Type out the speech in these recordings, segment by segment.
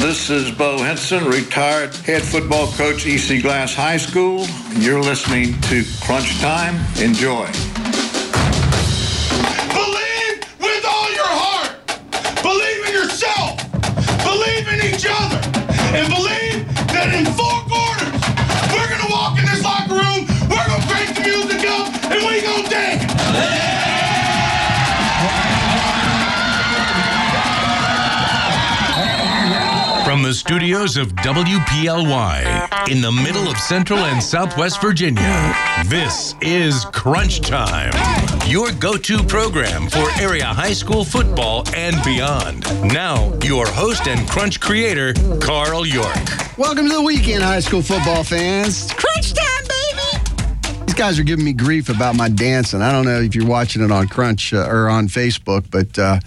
This is Bo Henson, retired head football coach, EC Glass High School. You're listening to Crunch Time. Enjoy. Believe with all your heart. Believe in yourself. Believe in each other. And believe that in four quarters, we're going to walk in this locker room, we're going to break the music up, and we're going to dance. Yeah. From the studios of WPLY, in the middle of Central and Southwest Virginia, this is Crunch Time, your go-to program for area high school football and beyond. Now, your host and Crunch creator, Carl York. Welcome to the weekend, high school football fans. Crunch Time, baby! These guys are giving me grief about my dancing. I don't know if you're watching it on Crunch or on Facebook, but...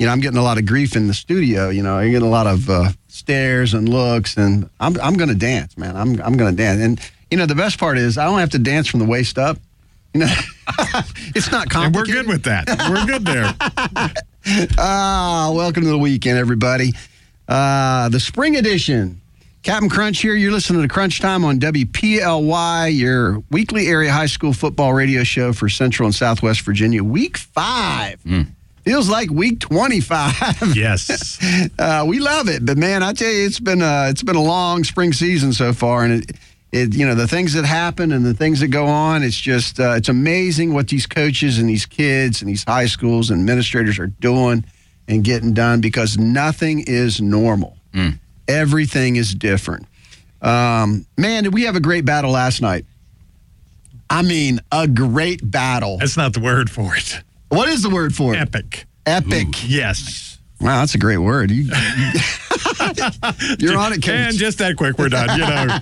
you know, I'm getting a lot of grief in the studio. You know, I get a lot of stares and looks, and I'm going to dance, man. I'm going to dance. And, you know, the best part is I don't have to dance from the waist up. You know, it's not complicated. And we're good with that. We're good there. Welcome to the weekend, everybody. The spring edition. Captain Crunch here. You're listening to Crunch Time on WPLY, your weekly area high school football radio show for Central and Southwest Virginia. Week 5. Feels like week 25. Yes. We love it. But, man, I tell you, it's been a long spring season so far. And, you know, the things that happen and the things that go on, it's just it's amazing what these coaches and these kids and these high schools and administrators are doing and getting done, because nothing is normal. Everything is different. Man, did we have a great battle last night? I mean, a great battle. That's not the word for it. What is the word for it? Epic. Epic. Ooh, yes. Wow, that's a great word. You're on it, Coach. And just that quick, we're done. You know.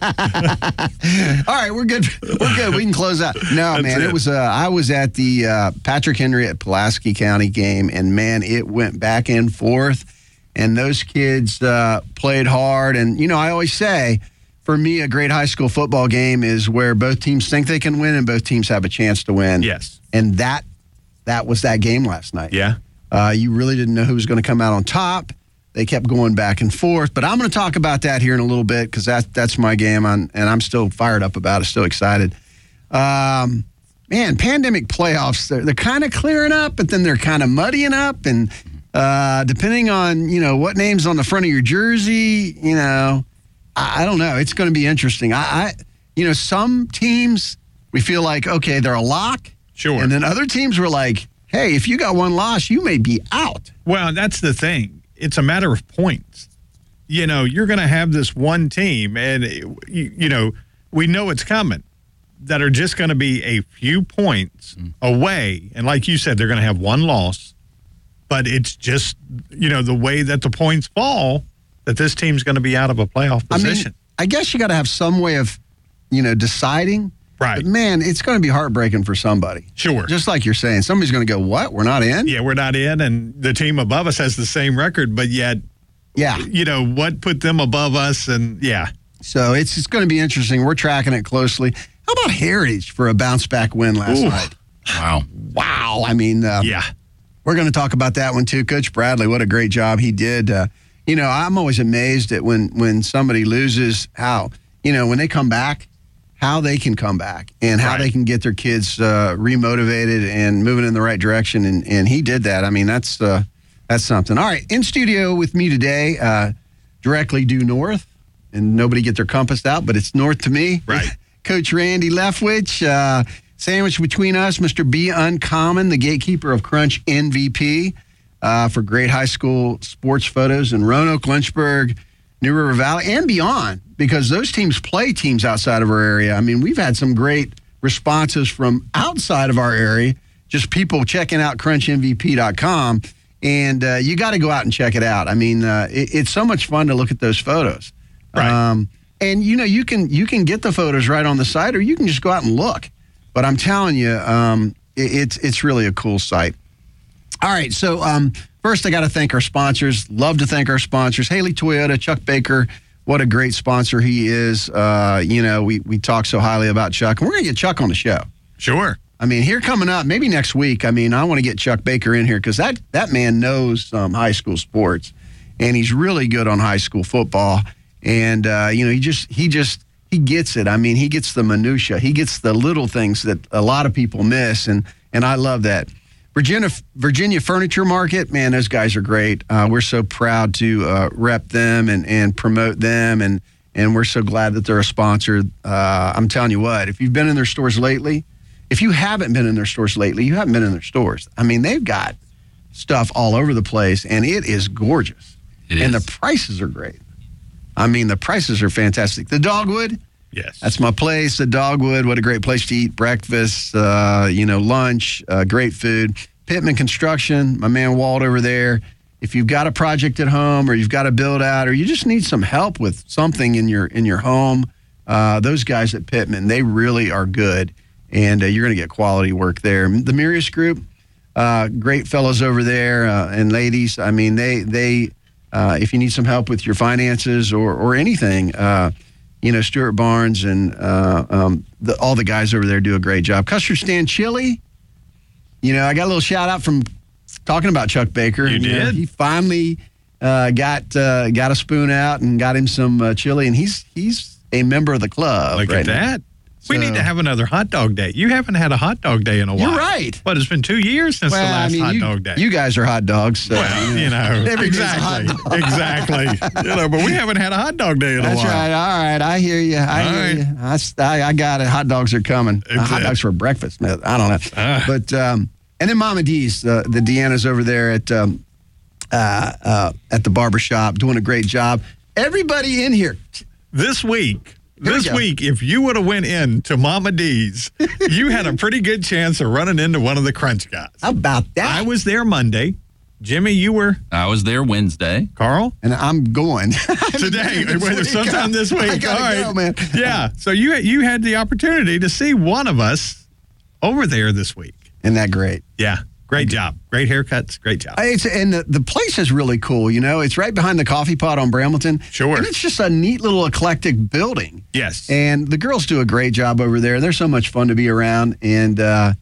All right, we're good. We're good. We can close out. No, that's man, it was. I was at the Patrick Henry at Pulaski County game, and man, it went back and forth. And those kids played hard. And you know, I always say, for me, a great high school football game is where both teams think they can win and both teams have a chance to win. Yes, and that was that game last night. Yeah. You really didn't know who was going to come out on top. They kept going back and forth. But I'm going to talk about that here in a little bit, because that's my game, and I'm still fired up about it, still excited. Man, pandemic playoffs, they're kind of clearing up, but then they're kind of muddying up. And depending on, you know, what name's on the front of your jersey, you know, I don't know. It's going to be interesting. You know, some teams we feel like, okay, they're a lock. Sure. And then other teams were like, hey, if you got one loss, you may be out. Well, that's the thing. It's a matter of points. You know, you're going to have this one team, and, you know, we know it's coming, that are just going to be a few points away. And like you said, they're going to have one loss. But it's just, you know, the way that the points fall, that this team's going to be out of a playoff position. I mean, I guess you got to have some way of, you know, deciding. Right. But man, it's going to be heartbreaking for somebody. Sure. Just like you're saying, somebody's going to go, what? We're not in? Yeah, we're not in, and the team above us has the same record, but yet, yeah, you know, what put them above us, and yeah. So it's going to be interesting. We're tracking it closely. How about Heritage for a bounce-back win last night? Wow. Wow. I mean, yeah, we're going to talk about that one, too. Coach Bradley, what a great job he did. You know, I'm always amazed at when somebody loses, how, you know, when they come back, how they can come back and how they can get their kids remotivated and moving in the right direction. And he did that. I mean, that's something. All right, in studio with me today, directly due north, and nobody get their compass out, but it's north to me. Right. Coach Randy Lefwich, sandwiched between us, Mr. B. Uncommon, the gatekeeper of Crunch MVP for great high school sports photos in Roanoke, Lynchburg, New River Valley, and beyond, because those teams play teams outside of our area. I mean, we've had some great responses from outside of our area, just people checking out CrunchMVP.com, and you got to go out and check it out. I mean, it's so much fun to look at those photos. Right. And, you know, you can get the photos right on the site, or you can just go out and look. But I'm telling you, it's really a cool site. All right, so first I got to thank our sponsors. Love to thank our sponsors. Haley Toyota, Chuck Baker, what a great sponsor he is. You know, we talk so highly about Chuck, and we're going to get Chuck on the show. Sure. I mean, here coming up, maybe next week, I mean, I want to get Chuck Baker in here, because that man knows high school sports. and he's really good on high school football. And he gets it. I mean, he gets the minutia. He gets the little things that a lot of people miss, and I love that. Virginia Furniture Market, man, those guys are great. We're so proud to rep them and promote them, and we're so glad that they're a sponsor. I'm telling you what, if you've been in their stores lately, if you haven't been in their stores lately, you haven't been in their stores. I mean, they've got stuff all over the place, and it is gorgeous. The prices are great. I mean, the prices are fantastic. The Dogwood. Yes. That's my place, the Dogwood. What a great place to eat breakfast, lunch, great food. Pittman Construction, my man Walt over there. If you've got a project at home or you've got a build out or you just need some help with something in your home, those guys at Pittman, they really are good, and you're going to get quality work there. The Mirius Group, great fellows over there, and ladies. I mean, they if you need some help with your finances or anything, Stuart Barnes and all the guys over there do a great job. Custer Stand Chili, I got a little shout out from talking about Chuck Baker. You did? He finally got a spoon out and got him some chili, and he's a member of the club. Look at that. So, we need to have another hot dog day. You haven't had a hot dog day in a while. You're right. But it's been 2 years since the last hot dog day. You guys are hot dogs. So, well, exactly. Exactly. But we haven't had a hot dog day in a while. That's right. All right. I hear you. I got it. Hot dogs are coming. Exactly. Hot dogs for breakfast. No, I don't know. But and then Mama D's, the Deanna's over there at the barbershop doing a great job. Everybody in here this week, if you would have went in to Mama D's, you had a pretty good chance of running into one of the Crunch guys. How about that? I was there Monday. Jimmy, you were? I was there Wednesday. Carl? And I'm going. Today. Sometime this week. I gotta go, man. Yeah. So you had the opportunity to see one of us over there this week. Isn't that great? Yeah. Great job. Great haircuts. Great job. The place is really cool. It's right behind the coffee pot on Brambleton. Sure. And it's just a neat little eclectic building. Yes. And the girls do a great job over there. They're so much fun to be around. And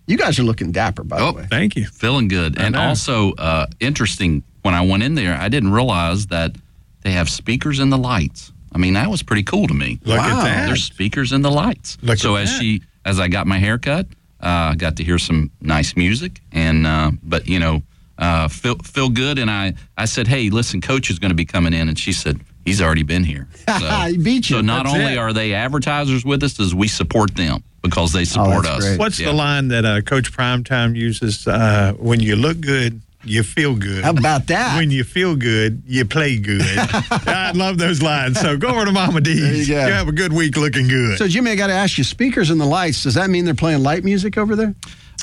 you guys are looking dapper, by the way. Oh, thank you. Feeling good. And also, interesting, when I went in there, I didn't realize that they have speakers in the lights. I mean, that was pretty cool to me. Look at that. There's speakers in the lights. As I got my haircut, I got to hear some nice music, and feel good. And I said, "Hey, listen, Coach is going to be coming in," and she said, "He's already been here." So, he beat you. So not only are they advertisers with us, as we support them because they support us. Great. What's the line that Coach Primetime uses? When you look good, you feel good. How about that? When you feel good, you play good. I love those lines. So go over to Mama D's. There you go. You have a good week looking good. So, Jimmy, I got to ask you, speakers in the lights, does that mean they're playing light music over there?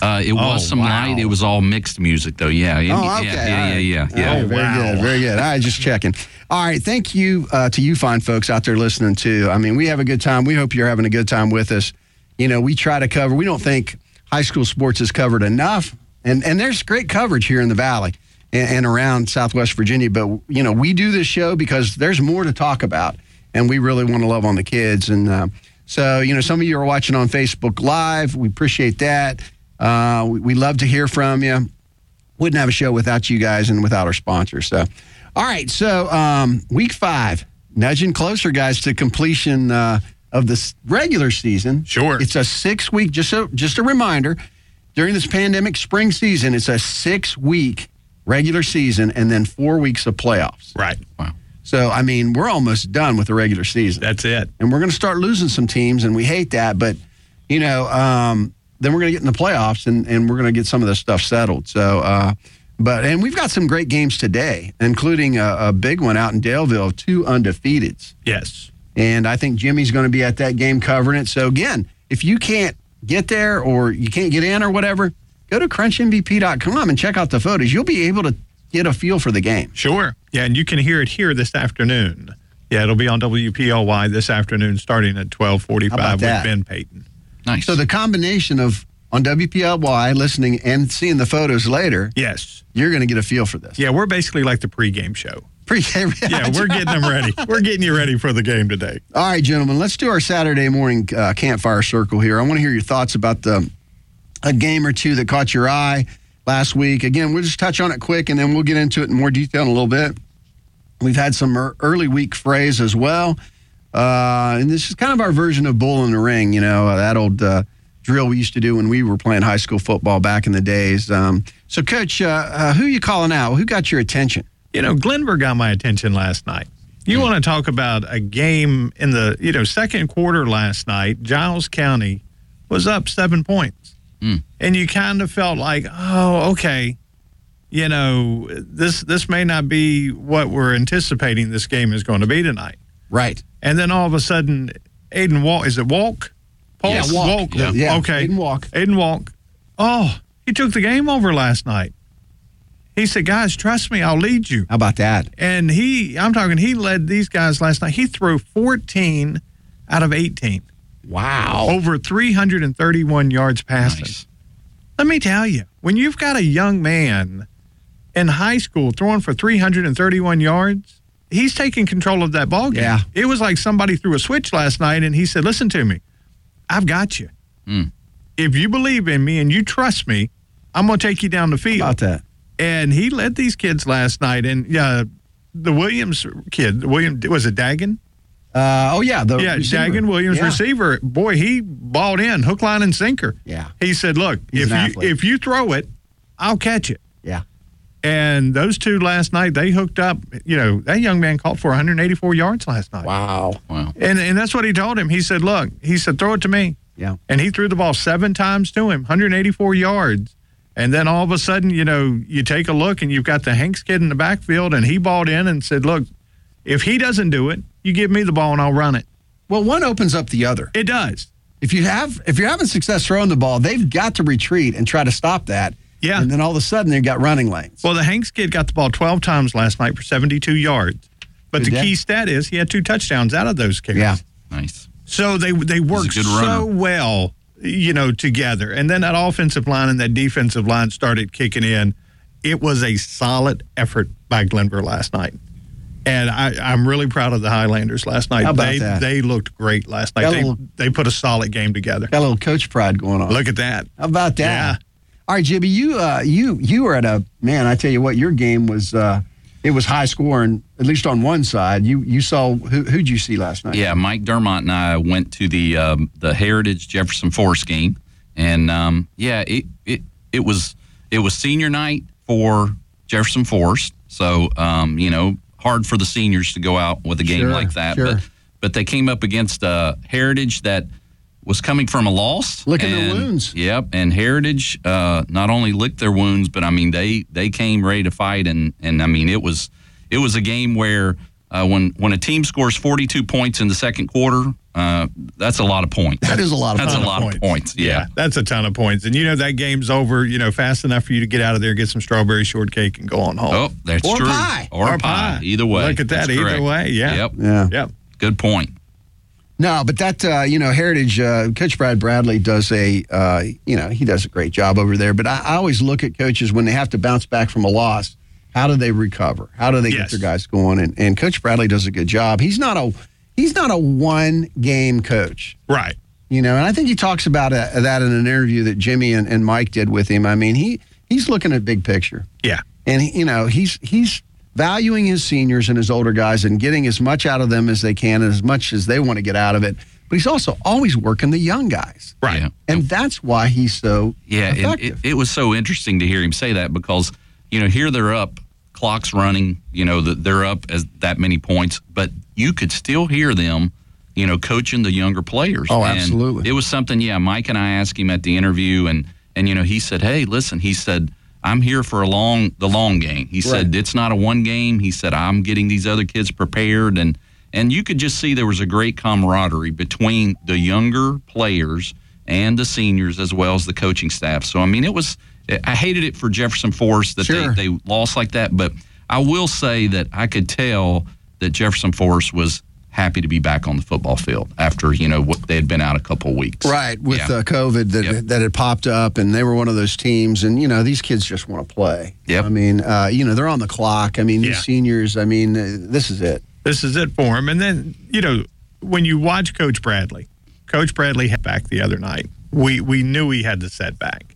It was all mixed music, though. Yeah. Oh, okay. Yeah. Very good. Very good. All right, just checking. All right, thank you to you fine folks out there listening, too. I mean, we have a good time. We hope you're having a good time with us. We try to cover. We don't think high school sports is covered enough. And there's great coverage here in the Valley and around Southwest Virginia. But, we do this show because there's more to talk about. And we really want to love on the kids. And so, some of you are watching on Facebook Live. We appreciate that. We love to hear from you. Wouldn't have a show without you guys and without our sponsors. So, all right. So, week 5, nudging closer, guys, to completion of the regular season. Sure. It's a 6-week, just a reminder. During this pandemic spring season, it's a 6-week regular season and then 4 weeks of playoffs. Right. Wow. So, I mean, we're almost done with the regular season. That's it. And we're going to start losing some teams, and we hate that. But, then we're going to get in the playoffs, and we're going to get some of this stuff settled. So, and we've got some great games today, including a big one out in Daleville, 2 undefeateds. Yes. And I think Jimmy's going to be at that game covering it. So, again, if you can't get there or you can't get in or whatever, go to CrunchMVP.com and check out the photos. You'll be able to get a feel for the game. Sure. Yeah, and you can hear it here this afternoon. Yeah, it'll be on WPLY this afternoon starting at 12:45 with Ben Payton. Nice. So the combination of on WPLY, listening and seeing the photos later, yes, you're going to get a feel for this. Yeah, we're basically like the pregame show. Yeah, we're getting them ready. We're getting you ready for the game today. All right, gentlemen, let's do our Saturday morning campfire circle here. I want to hear your thoughts about a game or two that caught your eye last week. Again, we'll just touch on it quick, and then we'll get into it in more detail in a little bit. We've had some early week frays as well. And this is kind of our version of bull in the ring, you know, that old drill we used to do when we were playing high school football back in the days. So, Coach, who are you calling out? Who got your attention? You know, Glenvar got my attention last night. You want to talk about a game in the, you know, second quarter last night, Giles County was up 7 points. Mm. And you kind of felt like, oh, okay, you know, this may not be what we're anticipating this game is going to be tonight. Right. And then all of a sudden, Aiden Walk, is it Walk? Yes, Walk. Yeah. Yeah. Okay. Aiden Walk. Oh, he took the game over last night. He said, guys, trust me, I'll lead you. How about that? And he led these guys last night. He threw 14 out of 18. Wow. Over 331 yards passing. Nice. Let me tell you, when you've got a young man in high school throwing for 331 yards, he's taking control of that ball game. Yeah. It was like somebody threw a switch last night, and he said, listen to me, I've got you. Mm. If you believe in me and you trust me, I'm going to take you down the field. How about that? And he led these kids last night, and the Williams kid, was it Dagan? Dagan Williams, receiver. Boy, he balled in, hook, line, and sinker. Yeah. He said, look, if you throw it, I'll catch it. Yeah. And those two last night, they hooked up. You know, that young man caught for 184 yards last night. Wow. And that's what he told him. He said, look, throw it to me. Yeah. And he threw the ball 7 times to him, 184 yards. And then all of a sudden, you know, you take a look and you've got the Hanks kid in the backfield, and he balled in and said, look, if he doesn't do it, you give me the ball and I'll run it. Well, one opens up the other. It does. If you're having success throwing the ball, they've got to retreat and try to stop that. Yeah. And then all of a sudden they've got running lanes. Well, the Hanks kid got the ball 12 times last night for 72 yards. But the key stat is he had 2 touchdowns out of those carries. Yeah. Nice. So they worked so well, you know, together. And then that offensive line and that defensive line started kicking in. It was a solid effort by Glenvar last night. And I'm really proud of the Highlanders last night. How about that? They looked great last night. They put a solid game together. Got a little coach pride going on. Look at that. How about that? Yeah. All right, Jibby, you were at I tell you what, your game was it was high scoring, at least on one side. You saw, who'd you see last night? Yeah, Mike Dermott and I went to the Heritage Jefferson Forest game, and it was senior night for Jefferson Forest, so you know, hard for the seniors to go out with a game like that. Sure. But they came up against Heritage that was coming from a loss. Licking their wounds. Yep, and Heritage not only licked their wounds, but I mean they came ready to fight, and I mean it was a game where when a team scores 42 points in the second quarter, that's a lot of points. That is a lot of points. That's a lot of points. Yeah, that's a ton of points. And you know that game's over, you know, fast enough for you to get out of there, get some strawberry shortcake, and go on home. Oh, that's true. Or pie. Either way. Look at that. Either way. Yeah. Yep. Good point. No, but that Heritage Coach Bradley does he does a great job over there. But I always look at coaches when they have to bounce back from a loss. How do they recover? How do they get their guys going? And Coach Bradley does a good job. He's not a one-game coach. Right. You know, and I think he talks about that in an interview that Jimmy and Mike did with him. I mean, he's looking at big picture. Yeah. And, he's valuing his seniors and his older guys and getting as much out of them as they can and as much as they want to get out of it. But he's also always working the young guys. Right. Yeah. And that's why he's so effective. It was so interesting to hear him say that because, you know, here they're up, clock's running, you know, they're up as that many points, but you could still hear them, you know, coaching the younger players. Oh, absolutely. And it was something, Mike and I asked him at the interview, and you know, he said, hey, listen, he said, I'm here for the long game. He said, it's not a one game. He said, I'm getting these other kids prepared. And you could just see there was a great camaraderie between the younger players and the seniors as well as the coaching staff. So, I mean, I hated it for Jefferson Forest that they lost like that. But I will say that I could tell that Jefferson Forest was happy to be back on the football field after, you know, they had been out a couple of weeks. Right, with COVID that had popped up, and they were one of those teams. And, you know, these kids just want to play. Yep. I mean, you know, they're on the clock. I mean, these seniors, I mean, this is it. This is it for them. And then, you know, when you watch Coach Bradley had back the other night. We knew he had the setback.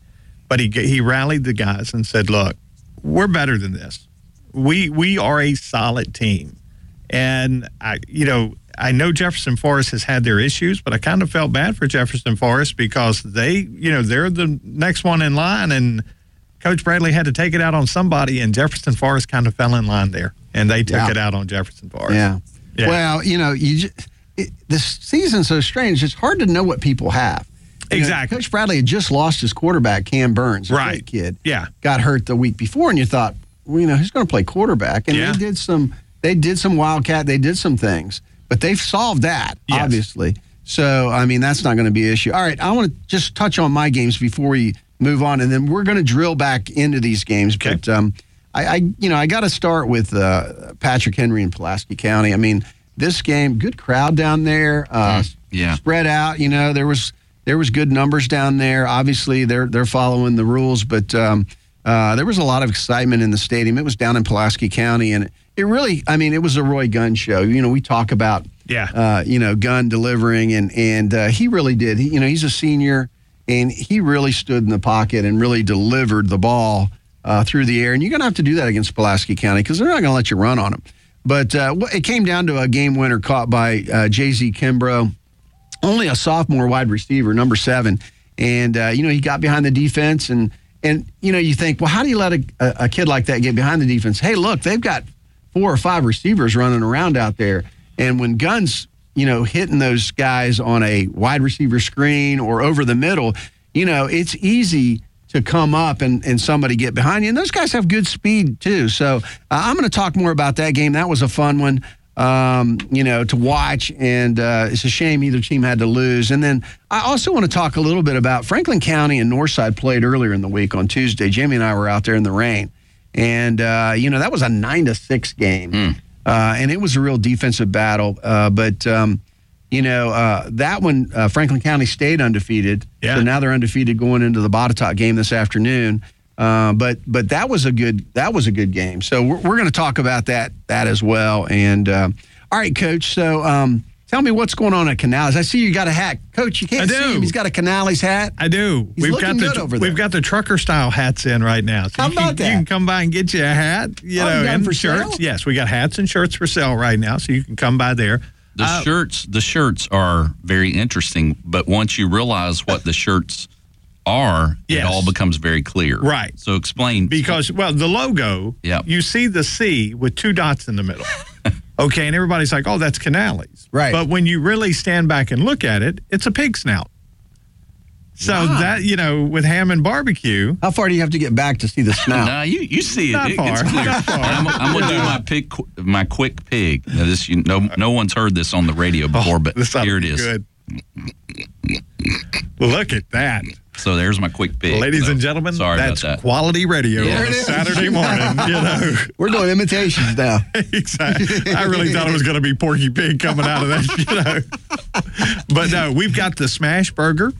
But he rallied the guys and said, look, we're better than this. We are a solid team. And, I know Jefferson Forest has had their issues, but I kind of felt bad for Jefferson Forest because they're the next one in line, and Coach Bradley had to take it out on somebody, and Jefferson Forest kind of fell in line there, and they took it out on Jefferson Forest. Yeah. Well, the season's so strange, it's hard to know what people have. Exactly. Coach Bradley had just lost his quarterback, Cam Burns, great kid. Yeah. Got hurt the week before, and you thought, who's going to play quarterback? And they did some wildcat, they did some things. But they've solved that, obviously. So, that's not going to be an issue. All right, I want to just touch on my games before we move on, and then we're going to drill back into these games. Okay. But, I got to start with Patrick Henry in Pulaski County. This game, good crowd down there. Spread out. There was good numbers down there. Obviously, they're following the rules, but there was a lot of excitement in the stadium. It was down in Pulaski County, and it really, it was a Roy Gunn show. We talk about, Gunn delivering, and he really did. He's a senior, and he really stood in the pocket and really delivered the ball through the air. And you're going to have to do that against Pulaski County because they're not going to let you run on them. But it came down to a game winner caught by Jay-Z Kimbrough, only a sophomore wide receiver, number 7. And, he got behind the defense. And you think, well, how do you let a kid like that get behind the defense? Hey, look, they've got 4 or 5 receivers running around out there. And when Gunn's, hitting those guys on a wide receiver screen or over the middle, it's easy to come up and somebody get behind you. And those guys have good speed, too. So I'm going to talk more about that game. That was a fun one, to watch. And it's a shame either team had to lose. And then I also want to talk a little bit about Franklin County and Northside played earlier in the week on Tuesday. Jimmy and I were out there in the rain. And, that was a 9-6 game. And it was a real defensive battle. That one, Franklin County stayed undefeated. Yeah. So now they're undefeated going into the Botetourt game this afternoon. But that was a good game. So we're going to talk about that as well. And, all right, Coach. So, tell me what's going on at Canales. I see you got a hat. Coach, you can't see him. He's got a Canales hat. I do. He's looking good over there. We've got the trucker-style hats in right now. So you can come by and get you a hat. And for shirts. Yes, we got hats and shirts for sale right now, so you can come by there. The shirts are very interesting, but once you realize what the shirts are, it all becomes very clear. Right. So explain. Because, the logo, you see the C with 2 dots in the middle. Okay, and everybody's like, oh, that's Canales. Right. But when you really stand back and look at it, it's a pig snout. So that, with ham and barbecue. How far do you have to get back to see the snout? No, you see it. Not far. It's clear. Not far. I'm going to do my quick pig. Now, this, no one's heard this on the radio before, but here it is. Good. Look at that. So there's my quick pick. Ladies and gentlemen, that's quality radio on a Saturday morning. We're doing imitations now. Exactly. I really thought it was going to be Porky Pig coming out of that. But no, we've got the Smash Burger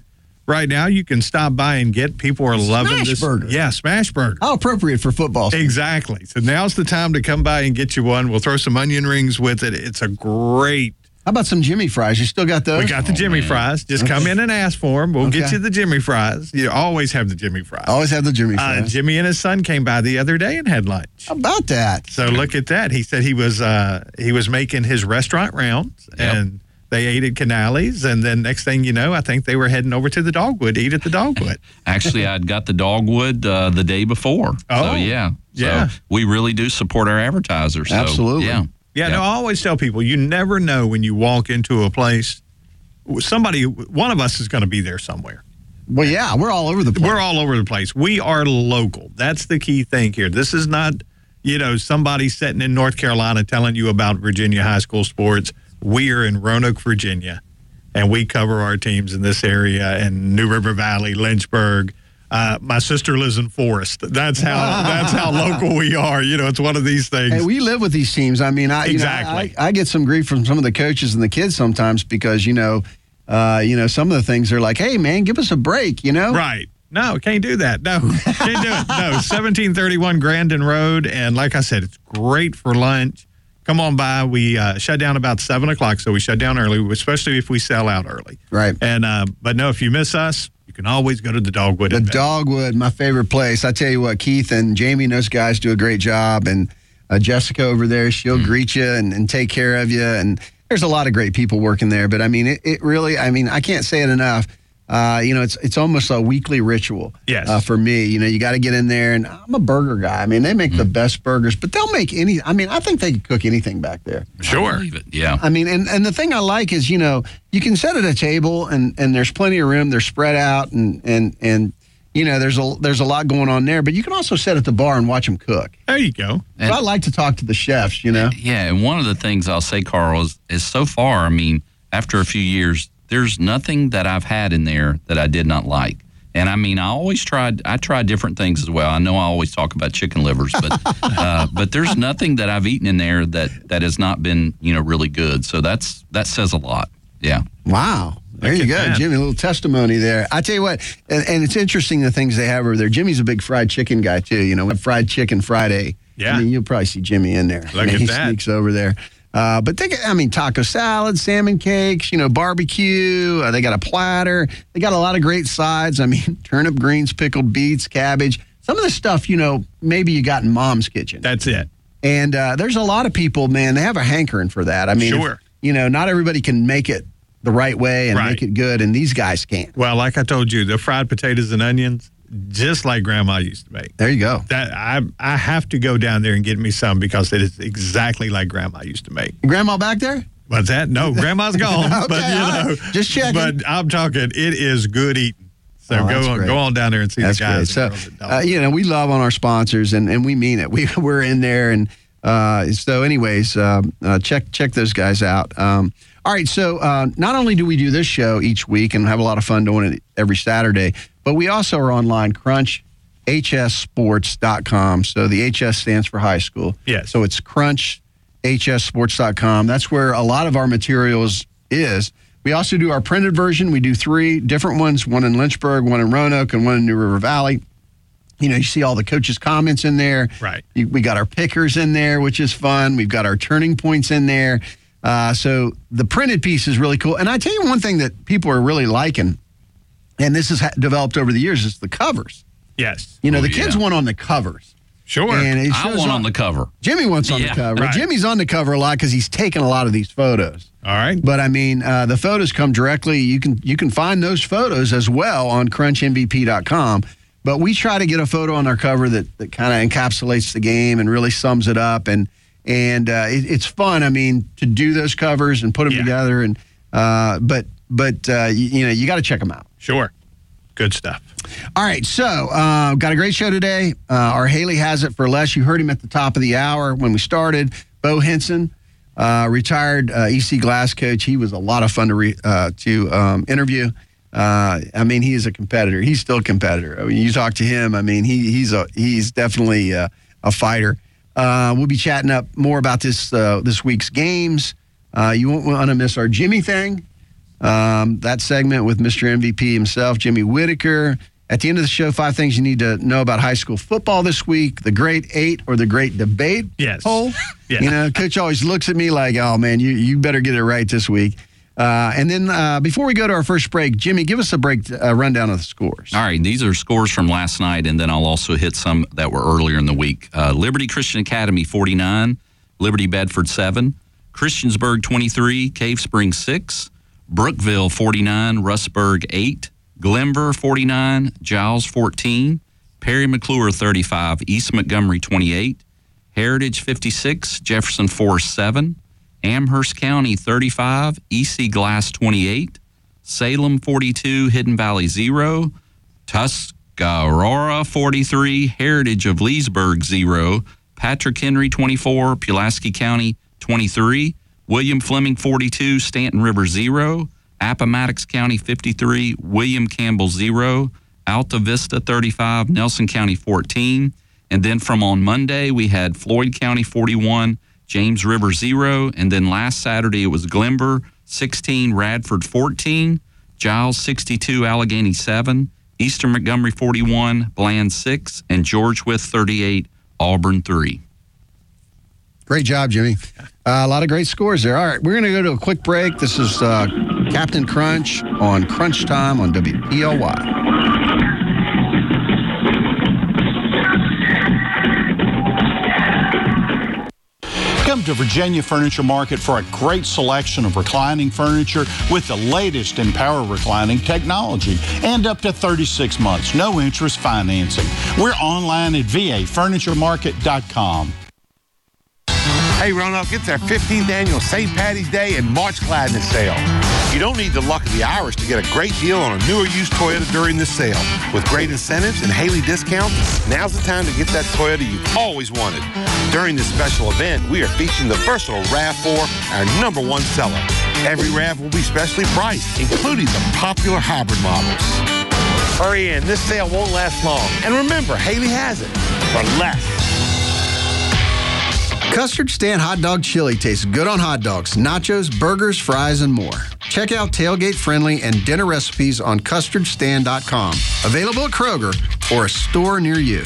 right now. You can stop by and get. People are loving this. Smash Burger. Yeah, Smash Burger. How appropriate for football. Exactly. So now's the time to come by and get you one. We'll throw some onion rings with it. It's a great. How about some Jimmy Fries? You still got those? We got the Jimmy Fries. Just come in and ask for them. We'll get you the Jimmy Fries. You always have the Jimmy Fries. Jimmy and his son came by the other day and had lunch. How about that? So look at that. He said he was making his restaurant rounds, and they ate at Canales, and then next thing you know, I think they were heading over to the Dogwood to eat at the Dogwood. Actually, I'd got the Dogwood the day before. Oh, so, So we really do support our advertisers. Absolutely. So, I always tell people, you never know when you walk into a place, one of us is going to be there somewhere. Well, we're all over the place. We're all over the place. We are local. That's the key thing here. This is not, somebody sitting in North Carolina telling you about Virginia high school sports. We are in Roanoke, Virginia, and we cover our teams in this area and New River Valley, Lynchburg. My sister lives in Forest. That's how local we are. It's one of these things. Hey, we live with these teams. I get some grief from some of the coaches and the kids sometimes because, some of the things they're like, hey, man, give us a break, Right. No, can't do that. No, can't do it. No, 1731 Grandin Road. And like I said, it's great for lunch. Come on by. We shut down about 7 o'clock, so we shut down early, especially if we sell out early. Right. And but, no, if you miss us, you can always go to the Dogwood. The Dogwood, my favorite place. I tell you what, Keith and Jamie and those guys do a great job. And Jessica over there, she'll greet you and take care of you. And there's a lot of great people working there. But, I mean, it really, I mean, I can't say it enough. You know, it's almost a weekly ritual for me. You know, you got to get in there, and I'm a burger guy. I mean, they make the best burgers, but they'll make any. I mean, I think they could cook anything back there. Sure. I believe it. Yeah. I mean, and the thing I like is, you know, you can sit at a table, and there's plenty of room. They're spread out, and you know, there's a lot going on there. But you can also sit at the bar and watch them cook. There you go. But I like to talk to the chefs, you know. Yeah, and one of the things I'll say, Carl, is so far, I mean, after a few years, there's nothing that I've had in there that I did not like. And, I mean, I try different things as well. I know I always talk about chicken livers, but there's nothing that I've eaten in there that has not been, you know, really good. So that says a lot. Yeah. Wow. There you go, Jimmy. A little testimony there. I tell you what, and it's interesting the things they have over there. Jimmy's a big fried chicken guy, too. You know, Fried Chicken Friday. Yeah. I mean, you'll probably see Jimmy in there. Look at that. He sneaks over there. But they got, I mean, taco salad, salmon cakes, you know, barbecue. They got a platter. They got a lot of great sides. I mean, turnip greens, pickled beets, cabbage. Some of the stuff, you know, maybe you got in mom's kitchen. That's it. And there's a lot of people, man, they have a hankering for that. I mean, sure. If, you know, not everybody can make it the right way and make it good, and these guys can't. Well, like I told you, the fried potatoes and onions, just like Grandma used to make. There you go. That I have to go down there and get me some because it is exactly like Grandma used to make. Grandma back there? What's that? No, Grandma's gone. Okay, but you know, just checking. But I'm talking, it is good eating. So go on down there and see the guys. So, you know, we love on our sponsors, and we mean it. We're in there, and so anyways, check those guys out. All right, so not only do we do this show each week and have a lot of fun doing it every Saturday, but we also are online, CrunchHSSports.com. So the HS stands for high school. Yeah. So it's CrunchHSSports.com. That's where a lot of our materials is. We also do our printed version. We do three different ones, one in Lynchburg, one in Roanoke, and one in New River Valley. You know, you see all the coaches' comments in there. Right. We got our pickers in there, which is fun. We've got our turning points in there. So the printed piece is really cool. And I tell you one thing that people are really liking, and this has developed over the years, is the covers. Yes. You know, the kids want on the covers. Sure. And it shows I want on the cover. Jimmy wants on the cover. Right. Jimmy's on the cover a lot because he's taking a lot of these photos. All right. But, I mean, the photos come directly. You can find those photos as well on CrunchMVP.com. But we try to get a photo on our cover that kind of encapsulates the game and really sums it up. And it's fun, I mean, to do those covers and put them together. And But you know, you got to check them out. Sure. Good stuff. All right. So, got a great show today. Our Haley has it for less. You heard him at the top of the hour when we started. Bo Henson, retired EC Glass coach. He was a lot of fun to interview. I mean, he is a competitor. He's still a competitor. I mean, you talk to him. I mean, he's definitely a fighter. We'll be chatting up more about this week's games. You won't want to miss our Jimmy thing. That segment with Mr. MVP himself, Jimmy Whitaker. At the end of the show, 5 things you need to know about high school football this week. The Great Eight or the Great Debate poll. Yes. You know, Coach always looks at me like, oh, man, you better get it right this week. And then before we go to our first break, Jimmy, give us a rundown of the scores. All right. These are scores from last night, and then I'll also hit some that were earlier in the week. Liberty Christian Academy, 49. Liberty Bedford, 7. Christiansburg, 23. Cave Spring, 6. Brookville, 49, Rustburg, 8, Glenvar, 49, Giles, 14, Perry McClure, 35, East Montgomery, 28, Heritage, 56, Jefferson Forest, 7, Amherst County, 35, EC Glass, 28, Salem, 42, Hidden Valley, 0, Tuscarora, 43, Heritage of Leesburg, 0, Patrick Henry, 24, Pulaski County, 23, William Fleming, 42, Stanton River, 0. Appomattox County, 53, William Campbell, 0. Alta Vista, 35, Nelson County, 14. And then from on Monday, we had Floyd County, 41, James River, 0. And then last Saturday, it was Glenvar, 16, Radford, 14, Giles, 62, Allegheny, 7, Eastern Montgomery, 41, Bland, 6, and George Wythe, 38, Auburn, 3. Great job, Jimmy. A lot of great scores there. All right, we're going to go to a quick break. This is Captain Crunch on Crunch Time on WPLY. Come to Virginia Furniture Market for a great selection of reclining furniture with the latest in power reclining technology and up to 36 months, no interest financing. We're online at vafurnituremarket.com. Hey, Roanoke, it's our 15th annual St. Paddy's Day and March Gladness sale. You don't need the luck of the Irish to get a great deal on a new or used Toyota during this sale. With great incentives and Haley discounts, now's the time to get that Toyota you've always wanted. During this special event, we are featuring the versatile RAV4, our number one seller. Every RAV will be specially priced, including the popular hybrid models. Hurry in, this sale won't last long. And remember, Haley has it for less. Custard Stand Hot Dog Chili tastes good on hot dogs, nachos, burgers, fries, and more. Check out tailgate-friendly and dinner recipes on custardstand.com. Available at Kroger or a store near you.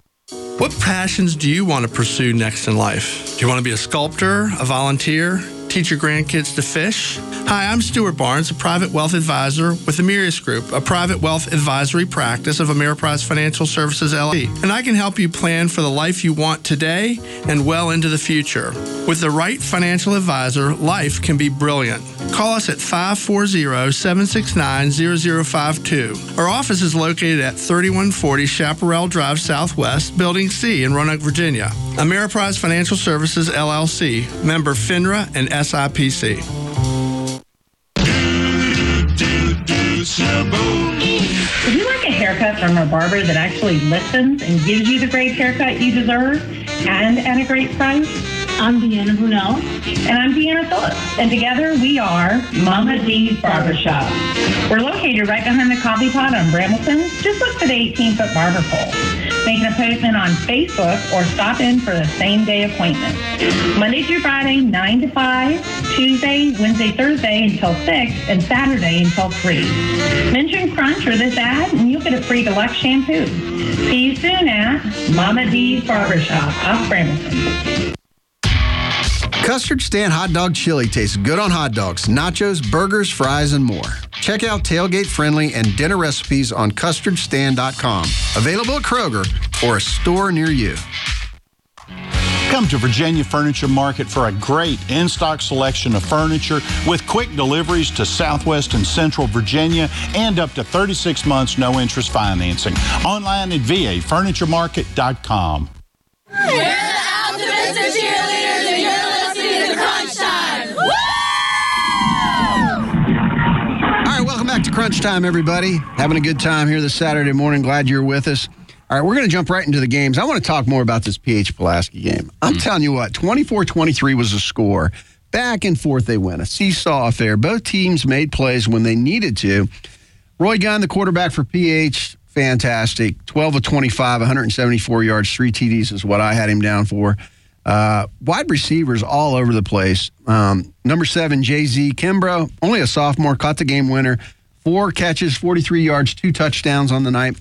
What passions do you want to pursue next in life? Do you want to be a sculptor, a volunteer, teach your grandkids to fish? Hi, I'm Stuart Barnes, a private wealth advisor with the Mirius Group, a private wealth advisory practice of Ameriprise Financial Services, LLC. And I can help you plan for the life you want today and well into the future. With the right financial advisor, life can be brilliant. Call us at 540-769-0052. Our office is located at 3140 Chaparral Drive Southwest, Building C in Roanoke, Virginia. Ameriprise Financial Services, LLC, member FINRA and SIPC. Would you like a haircut from a barber that actually listens and gives you the great haircut you deserve and at a great price? I'm Deanna Brunel. And I'm Deanna Phillips. And together we are Mama D's Barbershop. We're located right behind the coffee pot on Brambleton. Just look for the 18-foot barber pole. Make an appointment on Facebook or stop in for the same-day appointment. Monday through Friday, 9 to 5. Tuesday, Wednesday, Thursday until 6. And Saturday until 3. Mention Crunch or this ad and you'll get a free deluxe shampoo. See you soon at Mama D's Barbershop off Brambleton. Custard Stand Hot Dog Chili tastes good on hot dogs, nachos, burgers, fries, and more. Check out tailgate-friendly and dinner recipes on custardstand.com. Available at Kroger or a store near you. Come to Virginia Furniture Market for a great in-stock selection of furniture with quick deliveries to Southwest and Central Virginia and up to 36 months no interest financing. Online at vafurnituremarket.com. We're the optimistic cheerleaders and you're listening to Crunch Time. Woo! All right, welcome back to Crunch Time, everybody. Having a good time here this Saturday morning. Glad you're with us. All right, we're going to jump right into the games. I want to talk more about this PH Pulaski game. I'm telling you what, 24-23 was the score. Back and forth they went, a seesaw affair. Both teams made plays when they needed to. Roy Gunn, the quarterback for PH, fantastic. 12 of 25, 174 yards, 3 TDs is what I had him down for. Wide receivers all over the place. Number 7, Jay-Z Kimbrough, only a sophomore, caught the game winner. 4 catches, 43 yards, 2 touchdowns on the night.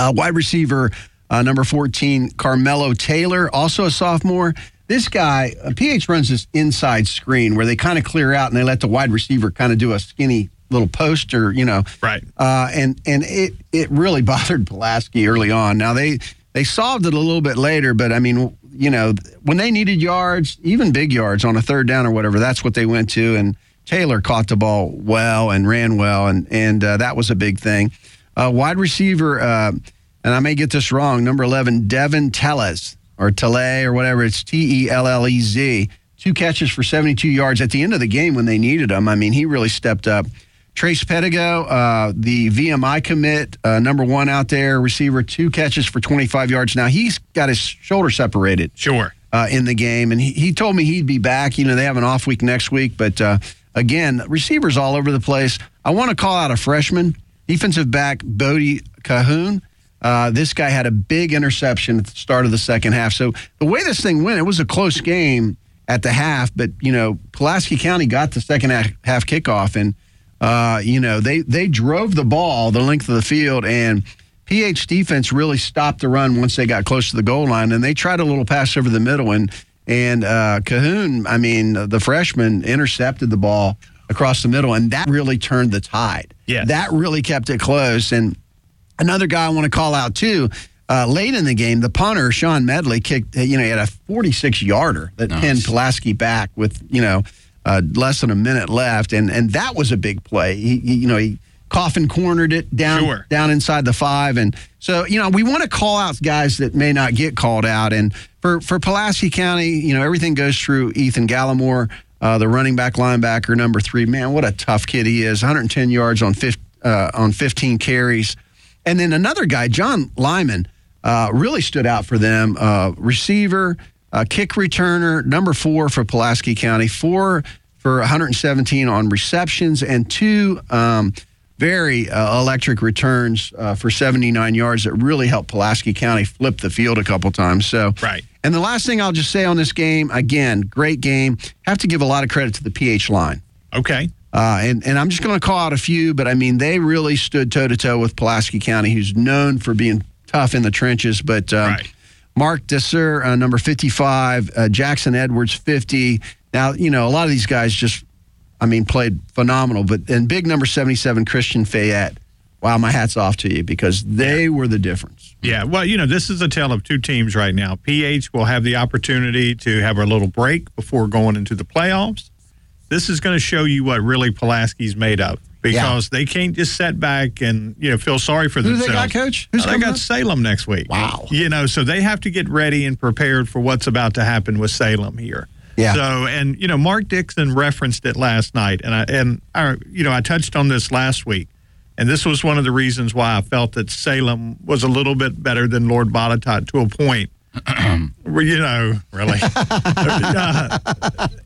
Wide receiver, number 14, Carmelo Taylor, also a sophomore. This guy, PH runs this inside screen where they kind of clear out and they let the wide receiver kind of do a skinny little post or, you know. Right. And it really bothered Pulaski early on. Now, they solved it a little bit later, but, I mean, you know, when they needed yards, even big yards on a third down or whatever, that's what they went to. And Taylor caught the ball well and ran well, and that was a big thing. Wide receiver, and I may get this wrong, number 11, Devin Tellez, or Tellez or whatever. It's Tellez. 2 catches for 72 yards at the end of the game when they needed him. I mean, he really stepped up. Trace Pettigo, the VMI commit, number 1 out there, receiver, 2 catches for 25 yards. Now, he's got his shoulder separated. Sure. In the game, and he told me he'd be back. You know, they have an off week next week, but, again, receivers all over the place. I want to call out a freshman. Defensive back Bodie Cahoon, This guy had a big interception at the start of the second half. So the way this thing went, it was a close game at the half, but, you know, Pulaski County got the second half kickoff, and, you know, they drove the ball the length of the field, and PH defense really stopped the run once they got close to the goal line, and they tried a little pass over the middle, and Cahoon, I mean, the freshman, intercepted the ball across the middle, and that really turned the tide. Yeah, that really kept it close. And another guy I want to call out, too, late in the game, the punter, Sean Medley, kicked, you know, he had a 46-yarder that pinned Pulaski back with, you know, less than a minute left. And that was a big play. He coffin cornered it down inside the five. And so, you know, we want to call out guys that may not get called out. And for Pulaski County, you know, everything goes through Ethan Gallimore, the running back linebacker, number 3. Man, what a tough kid he is. 110 yards on 15 carries. And then another guy, John Lyman, really stood out for them. Receiver, kick returner, number 4 for Pulaski County, 4 for 117 on receptions, and 2 very electric returns for 79 yards that really helped Pulaski County flip the field a couple times. So, right. And the last thing I'll just say on this game, again, great game. Have to give a lot of credit to the PH line. Okay. And I'm just going to call out a few, but, I mean, they really stood toe-to-toe with Pulaski County, who's known for being tough in the trenches. But right. Mark Desser, number 55, Jackson Edwards, 50. Now, you know, a lot of these guys just, I mean, played phenomenal. And big number 77, Christian Fayette. Wow, my hat's off to you, because they were the difference. Yeah, well, you know, this is a tale of two teams right now. PH will have the opportunity to have a little break before going into the playoffs. This is going to show you what really Pulaski's made of, because they can't just sit back and, you know, feel sorry for themselves. Who they got, Coach? They got Salem next week. Wow. You know, so they have to get ready and prepared for what's about to happen with Salem here. Yeah. So, and, you know, Mark Dixon referenced it last night, and I you know, I touched on this last week, and this was one of the reasons why I felt that Salem was a little bit better than Lord Botetourt to a point. You know, really.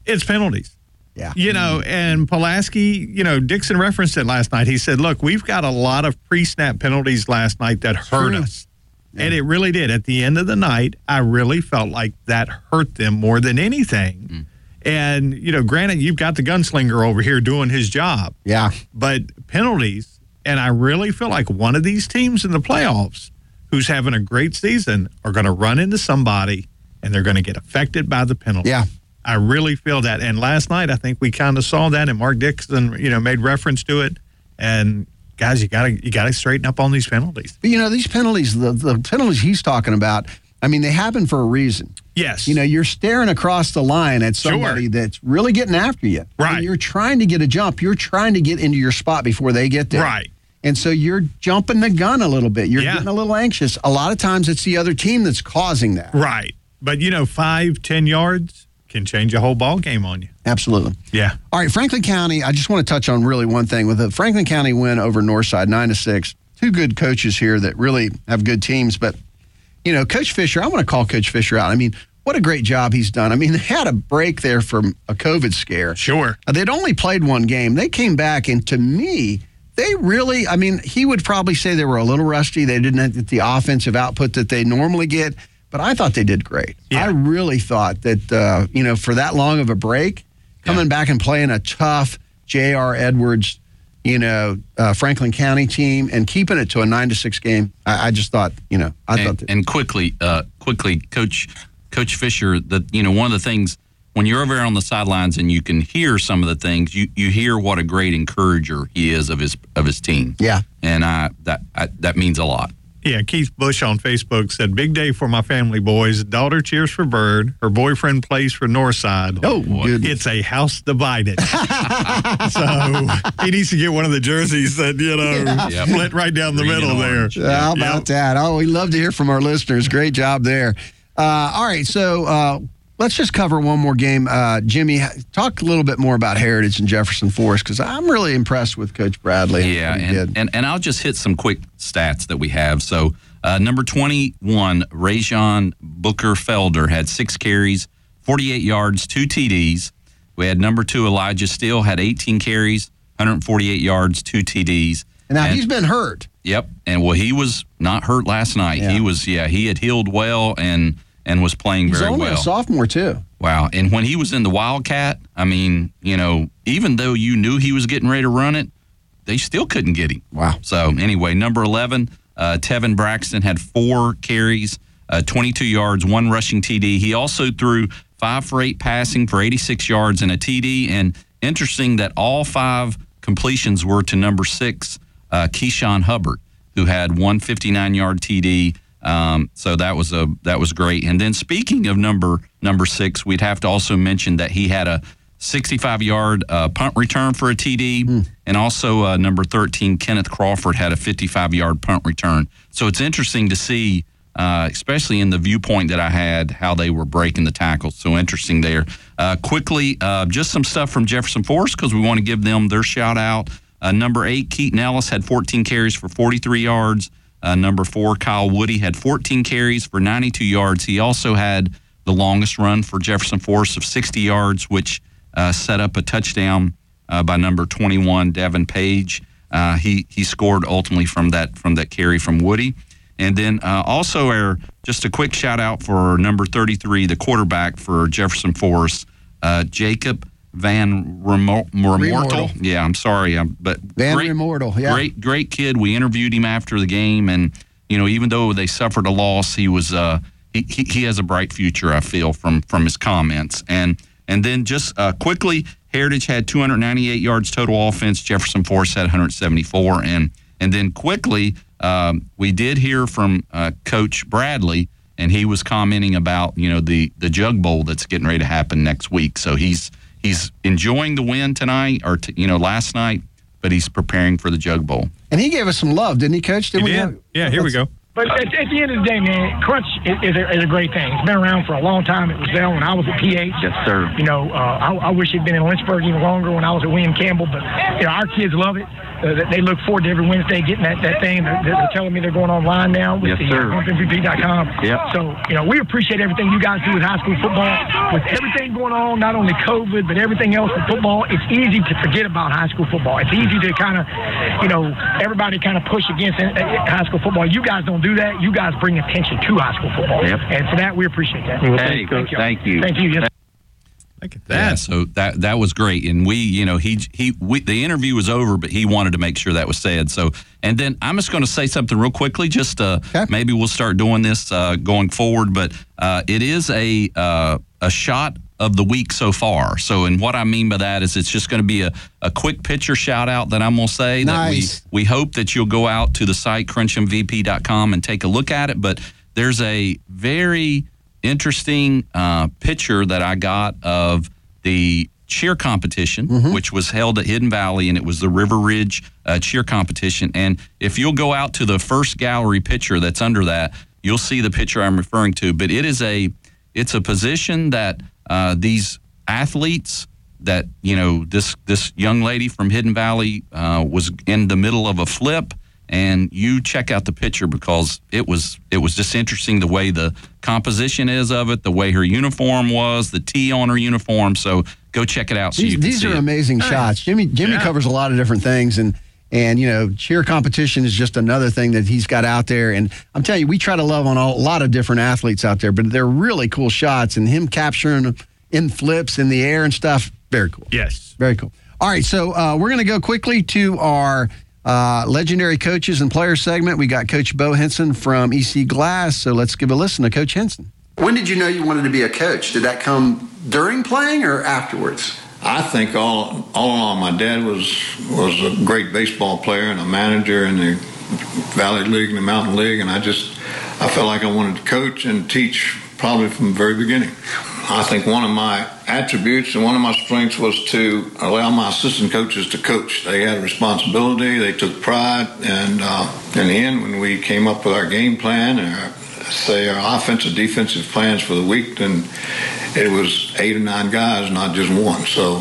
It's penalties. Yeah. You know, and Pulaski, you know, Dixon referenced it last night. He said, look, we've got a lot of pre-snap penalties last night that hurt us. Yeah. And it really did. At the end of the night, I really felt like that hurt them more than anything. Mm. And, you know, granted, you've got the gunslinger over here doing his job. Yeah. But penalties, and I really feel like one of these teams in the playoffs who's having a great season are going to run into somebody, and they're going to get affected by the penalty. Yeah. I really feel that. And last night, I think we kind of saw that, and Mark Dixon, you know, made reference to it. And, guys, you gotta straighten up on these penalties. But, you know, these penalties, the penalties he's talking about, I mean, they happen for a reason. Yes. You know, you're staring across the line at somebody that's really getting after you. Right. And you're trying to get a jump. You're trying to get into your spot before they get there. Right. And so you're jumping the gun a little bit. You're getting a little anxious. A lot of times it's the other team that's causing that. Right. But, you know, 5, 10 yards... can change a whole ball game on you. Absolutely. Yeah. All right, Franklin County, I just want to touch on really one thing. With the Franklin County win over Northside, 9-6, 2 good coaches here that really have good teams. But, you know, Coach Fisher, I want to call Coach Fisher out. I mean, what a great job he's done. I mean, they had a break there from a COVID scare. Sure. They'd only played one game. They came back, and to me, they really, I mean, he would probably say they were a little rusty. They didn't get the offensive output that they normally get. But I thought they did great. Yeah. I really thought that, you know, for that long of a break, coming back and playing a tough J.R. Edwards, you know, Franklin County team and keeping it to a 9-6 game, I just thought, you know, I thought. And quickly, Coach Fisher, you know, one of the things, when you're over on the sidelines and you can hear some of the things, you hear what a great encourager he is of his team. Yeah. And that means a lot. Yeah, Keith Bush on Facebook said, big day for my family, boys. Daughter cheers for Bird. Her boyfriend plays for Northside. Oh, it's a house divided. So he needs to get one of the jerseys that, you know, split right down the middle there. How about that? Oh, we love to hear from our listeners. Great job there. All right, so let's just cover one more game. Jimmy, talk a little bit more about Heritage and Jefferson Forest, because I'm really impressed with Coach Bradley. Yeah, and I'll just hit some quick stats that we have. So number 21, Rajon Booker-Felder had 6 carries, 48 yards, 2 TDs. We had number 2, Elijah Steele, had 18 carries, 148 yards, 2 TDs. And now he's been hurt. Yep. And, well, he was not hurt last night. Yeah. He was, he had healed well and was playing very well. He's only a sophomore, too. Wow. And when he was in the Wildcat, I mean, you know, even though you knew he was getting ready to run it, they still couldn't get him. Wow. So, anyway, number 11, Tevin Braxton had 4 carries, 22 yards, 1 rushing TD. He also threw 5 for 8 passing for 86 yards and a TD. And interesting that all 5 completions were to number 6, Keyshawn Hubbard, who had 159-yard TD. So that was great. And then speaking of number 6, we'd have to also mention that he had a 65-yard punt return for a TD, and also number 13, Kenneth Crawford, had a 55-yard punt return. So it's interesting to see, especially in the viewpoint that I had, how they were breaking the tackles. So interesting there. Quickly, just some stuff from Jefferson Forest because we want to give them their shout-out. Number 8, Keaton Ellis had 14 carries for 43 yards. Number 4, Kyle Woody had 14 carries for 92 yards. He also had the longest run for Jefferson Forest of 60 yards, which set up a touchdown by number 21, Devin Page. He scored ultimately from that carry from Woody. And then also just a quick shout-out for number 33, the quarterback for Jefferson Forest, Jacob Van Remortel. Yeah, I'm sorry. But Van Remortel, yeah. Great kid. We interviewed him after the game, and, you know, even though they suffered a loss, he was he has a bright future, I feel, from his comments. And then just quickly, Heritage had 298 yards total offense. Jefferson Forest had 174. And then quickly, we did hear from Coach Bradley, and he was commenting about, you know, the Jug Bowl that's getting ready to happen next week. So he's enjoying the win tonight, or last night, but he's preparing for the Jug Bowl. And he gave us some love, didn't he, Coach? Yeah, here we go. But at the end of the day, man, Crunch is a great thing. It's been around for a long time. It was there when I was at PH. Yes, sir. You know, I wish it'd been in Lynchburg even longer when I was at William Campbell. But, you know, our kids love it. They look forward to every Wednesday getting that thing. They're telling me they're going online now with CrunchMVP.com. Yep. So, you know, we appreciate everything you guys do with high school football. With everything going on, not only COVID, but everything else with football, it's easy to forget about high school football. It's easy to kind of, you know, everybody kind of push against high school football. You guys don't do that. You guys bring attention to high school football. Yep. And for that, we appreciate that. Well, hey, Coach, thank you. Yes. Look at that. Yeah, so that was great. And we, you know, the interview was over, but he wanted to make sure that was said. So, and then I'm just going to say something real quickly. Just maybe we'll start doing this going forward. But it is a shot of the week so far. So, and what I mean by that is it's just going to be a quick picture shout out that I'm going to say. Nice. That we hope that you'll go out to the site, CrunchMVP.com, and take a look at it. But there's a very interesting picture that I got of the cheer competition, which was held at Hidden Valley, and it was the River Ridge cheer competition. And if you'll go out to the first gallery picture that's under that, you'll see the picture I'm referring to. But it is it's a position that these athletes that, you know, this young lady from Hidden Valley was in the middle of a flip, and you check out the picture because it was just interesting the way the composition is of it, the way her uniform was, the T on her uniform. So go check it out. So these are amazing shots. Jimmy covers a lot of different things, and you know, cheer competition is just another thing that he's got out there. And I'm telling you, we try to love on a lot of different athletes out there, but they're really cool shots, and him capturing them in flips in the air and stuff. Very cool. Yes. Very cool. All right, so we're going to go quickly to our legendary coaches and players segment. We got Coach Bo Henson from EC Glass, so let's give a listen to Coach Henson. When did you know you wanted to be a coach? Did that come during playing or afterwards? I think all along, my dad was a great baseball player and a manager in the Valley League and the Mountain League, and I felt like I wanted to coach and teach probably from the very beginning. I think one of my attributes and one of my strengths was to allow my assistant coaches to coach. They had a responsibility, they took pride, and in the end, when we came up with our game plan and our offensive, defensive plans for the week, then it was 8 or 9 guys, not just one. So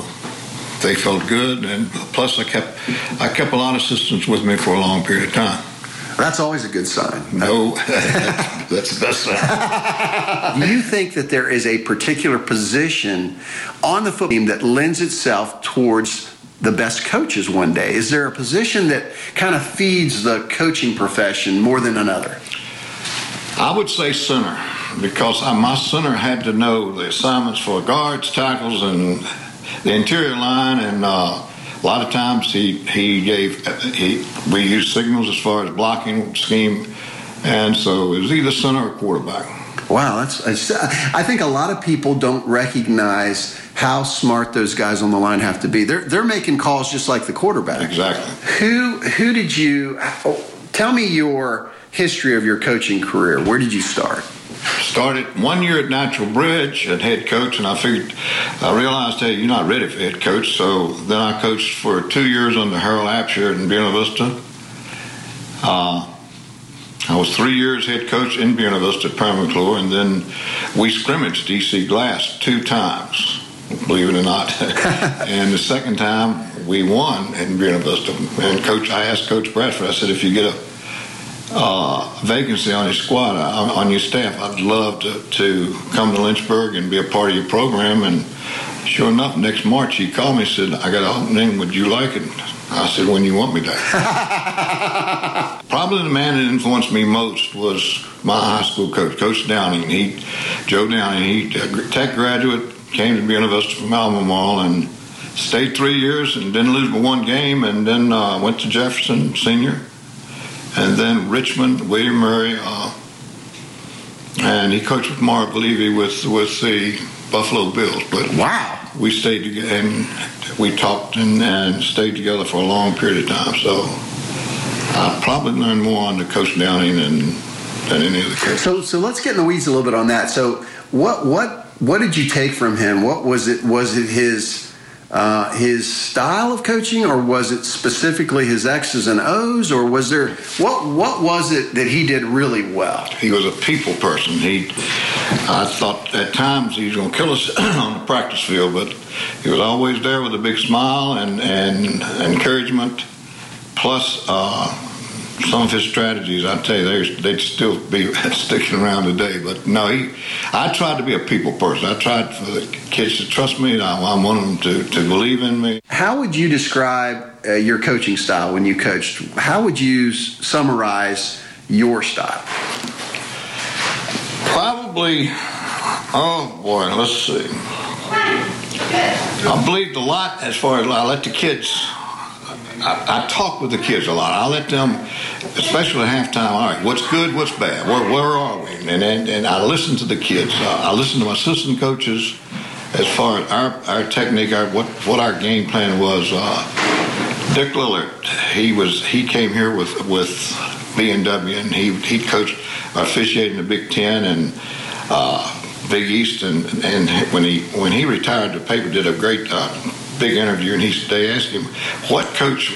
they felt good, and plus I kept a lot of assistants with me for a long period of time. That's always a good sign. No, that's the best sign. Do you think that there is a particular position on the football team that lends itself towards the best coaches one day? Is there a position that kind of feeds the coaching profession more than another? I would say center, because my center had to know the assignments for guards, tackles, and the interior line, and a lot of times we used signals as far as blocking scheme, and so it was either center or quarterback. Wow, that's, I think a lot of people don't recognize how smart those guys on the line have to be. They're making calls just like the quarterback. Exactly. Who did you, tell me your history of your coaching career. Where did you start? Started 1 year at Natural Bridge at head coach, and I realized, hey, you're not ready for head coach. So then I coached for 2 years under Harold Absher in Buena Vista. I was 3 years head coach in Buena Vista at Permaclure, and then we scrimmaged EC Glass 2 times, believe it or not. And the second time we won in Buena Vista. And I asked Coach Bradford, I said, if you get a vacancy on your squad, on your staff, I'd love to come to Lynchburg and be a part of your program. And sure enough, next March he called me and said, I got an opening, would you like it? I said, when you want me to. Probably the man that influenced me most was my high school coach, Coach Downing. Joe Downing, a tech graduate, came to Buena Vista from Albemarle and stayed 3 years and didn't lose but one game, and then went to Jefferson Senior, and then Richmond, William Murray, and he coached with Marv Levy with the Buffalo Bills. But wow. We stayed together, and we talked and stayed together for a long period of time. So I probably learned more under Coach Downing than any other coach. So let's get in the weeds a little bit on that. So what did you take from him? What was it? Was it his style of coaching, or was it specifically his X's and O's, or was there what was it that he did really well? He was a people person. I thought at times he was going to kill us on the practice field, but he was always there with a big smile and encouragement. Plus, some of his strategies, I tell you, they'd still be sticking around today. But no, I tried to be a people person. I tried for the kids to trust me, and I wanted them to believe in me. How would you describe your coaching style when you coached? How would you summarize your style? Probably, oh boy, let's see. I believed a lot as far as I let the kids, I talk with the kids a lot. I let them, especially at halftime, all right, what's good, what's bad, where are we? And I listen to the kids. I listen to my assistant coaches as far as our technique, what our game plan was. Dick Lillard, he came here with B&W, and he coached, officiated in the Big Ten and Big East, and when he retired, the paper did a great big interview, and they asked him what coach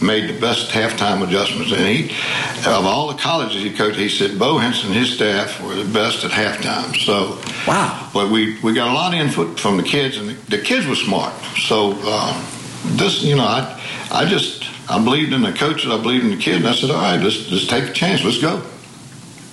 made the best halftime adjustments, and of all the colleges he coached, he said Bo Henson and his staff were the best at halftime. So wow, but we got a lot of input from the kids, and the kids were smart. So this, you know, I believed in the coaches, I believed in the kids, and I said, all right, let's take a chance, let's go.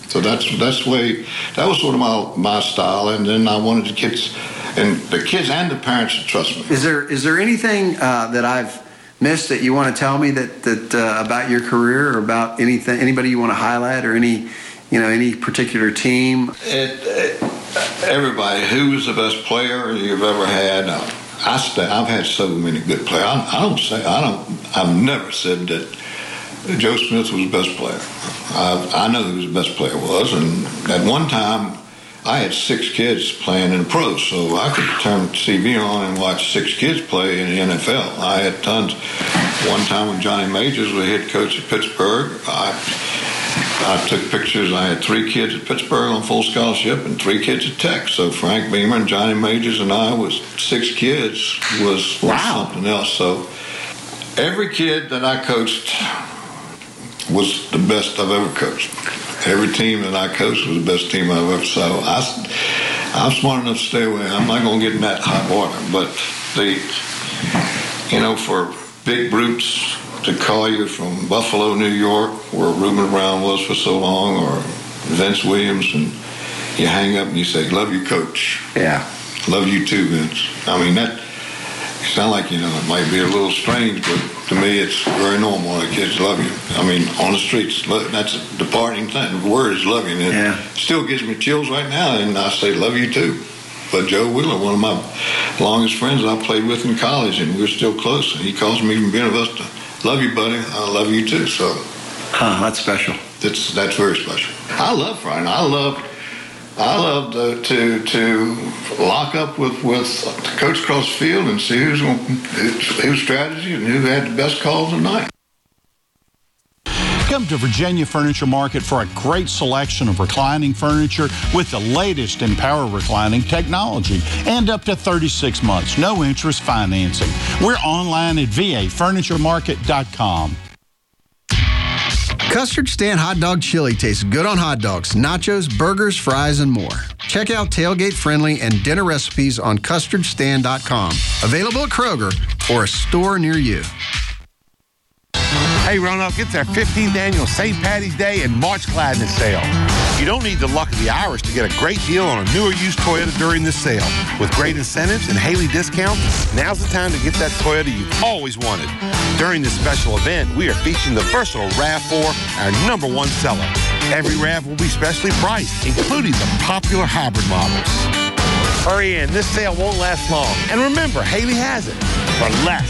So that's the way, that was sort of my style, and then I wanted the kids and the parents to trust me. Is there anything that I've missed that you want to tell me that about your career, or about anything, anybody you want to highlight, or any particular team? Everybody, who was the best player you've ever had? I've had so many good players. I've never said that Joe Smith was the best player. I know who the best player was, and at one time I had 6 kids playing in the pros, so I could turn the TV on and watch 6 kids play in the NFL. I had tons. One time when Johnny Majors was head coach at Pittsburgh, I took pictures. I had 3 kids at Pittsburgh on full scholarship and 3 kids at Tech. So Frank Beamer and Johnny Majors and I was 6 kids was wow, something else. So every kid that I coached was the best I've ever coached. Every team that I coached was the best team I've ever. So I'm smart enough to stay away. I'm not going to get in that hot water. But for big brutes to call you from Buffalo, New York, where Reuben Brown was for so long, or Vince Williams, and you hang up and you say, "Love you, Coach." Yeah. Love you too, Vince. I mean that. sound like, you know, it might be a little strange, but to me it's very normal. The kids love you. I mean, on the streets, that's the parting thing. The word is love you. It still gives me chills right now, and I say love you too. But Joe Wheeler, one of my longest friends I played with in college, and we're still close, and he calls me from being of us to love you, buddy. I love you too. So, that's special. That's very special. I love Friday. I love to lock up with Coach Crossfield and see whose strategy and who had the best calls of the night. Come to Virginia Furniture Market for a great selection of reclining furniture with the latest in power reclining technology and up to 36 months, no interest financing. We're online at vafurnituremarket.com. Custard Stand Hot Dog Chili tastes good on hot dogs, nachos, burgers, fries, and more. Check out tailgate-friendly and dinner recipes on custardstand.com. Available at Kroger or a store near you. Hey, Roanoke, it's our 15th annual St. Paddy's Day and March Gladness sale. You don't need the luck of the Irish to get a great deal on a newer used Toyota during this sale. With great incentives and Haley discounts, now's the time to get that Toyota you've always wanted. During this special event, we are featuring the versatile RAV4, our number one seller. Every RAV will be specially priced, including the popular hybrid models. Hurry in, this sale won't last long. And remember, Haley has it for less.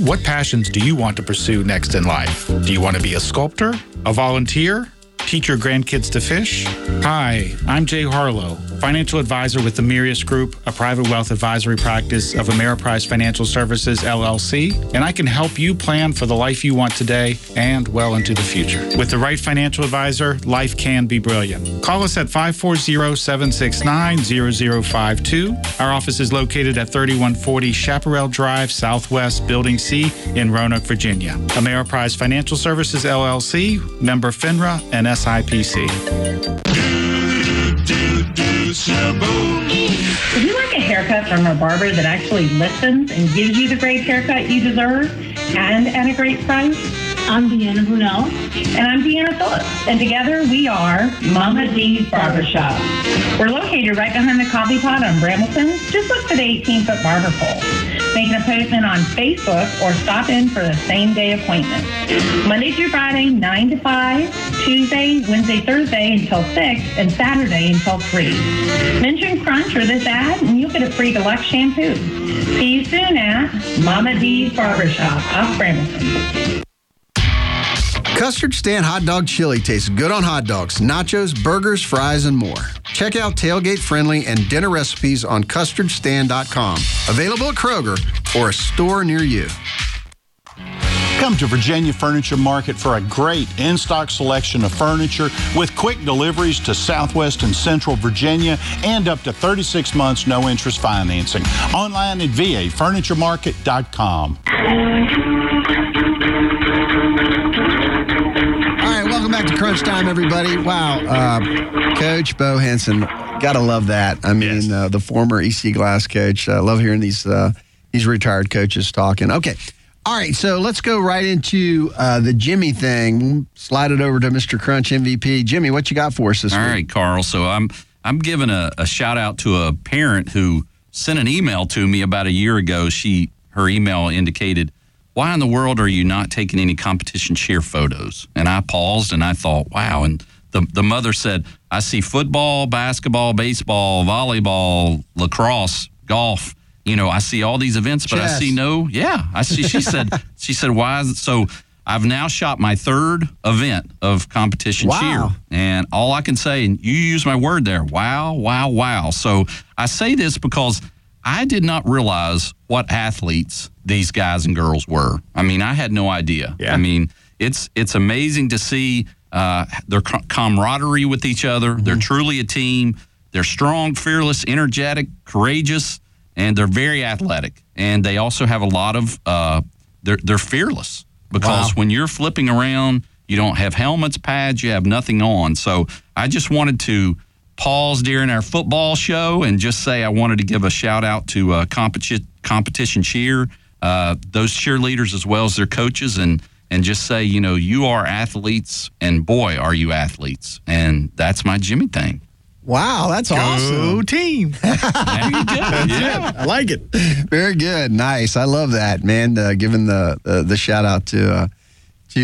What passions do you want to pursue next in life? Do you want to be a sculptor? A volunteer? Teach your grandkids to fish? Hi, I'm Jay Harlow, financial advisor with the Mirius Group, a private wealth advisory practice of Ameriprise Financial Services, LLC, and I can help you plan for the life you want today and well into the future. With the right financial advisor, life can be brilliant. Call us at 540-769-0052. Our office is located at 3140 Chaparral Drive, Southwest, Building C in Roanoke, Virginia. Ameriprise Financial Services, LLC, member FINRA, and SIPC. Would you like a haircut from a barber that actually listens and gives you the great haircut you deserve and at a great price? I'm Deanna Brunel. And I'm Deanna Phillips. And together we are Mama D's Barbershop. We're located right behind the coffee pot on Brambleton. Just look for the 18-foot barber pole. Make an appointment on Facebook or stop in for the same-day appointment. Monday through Friday, 9 to 5, Tuesday, Wednesday, Thursday until 6, and Saturday until 3. Mention Crunch or this ad, and you'll get a free deluxe shampoo. See you soon at Mama D's Barbershop off Brambleton. Custard Stand Hot Dog Chili tastes good on hot dogs, nachos, burgers, fries, and more. Check out tailgate-friendly and dinner recipes on custardstand.com. Available at Kroger or a store near you. Come to Virginia Furniture Market for a great in-stock selection of furniture with quick deliveries to Southwest and Central Virginia and up to 36 months no interest financing. Online at vafurnituremarket.com. All right, welcome back to Crunch Time, everybody. Wow, Coach Bo Henson, gotta love that. I mean, yes. The former EC Glass coach. I love hearing these retired coaches talking. Okay. All right, so let's go right into the Jimmy thing. Slide it over to Mr. Crunch MVP. Jimmy, what you got for us this week? All right, Carl. So I'm giving a shout out to a parent who sent an email to me about a year ago. Her email indicated, "Why in the world are you not taking any competition cheer photos?" And I paused and I thought, wow. And the mother said, "I see football, basketball, baseball, volleyball, lacrosse, golf. You know, I see all these events, but Chess. I see no." Yeah, I see. She said. She said, "Why?" So I've now shot my third event of competition cheer, and all I can say, and you use my word there, wow. So I say this because I did not realize what athletes these guys and girls were. I mean, I had no idea. Yeah. I mean, it's amazing to see their camaraderie with each other. Mm-hmm. They're truly a team. They're strong, fearless, energetic, courageous, and they're very athletic. And they also have a lot of they're fearless because when you're flipping around, you don't have helmets, pads, you have nothing on. So I just wanted to pause during our football show and just say I wanted to give a shout-out to competition cheer, those cheerleaders as well as their coaches, and just say, you know, you are athletes, and boy, are you athletes. And that's my Jimmy thing. Wow, that's awesome. Go team. There you go. That's it. I like it. Very good. Nice. I love that, man, giving the shout-out To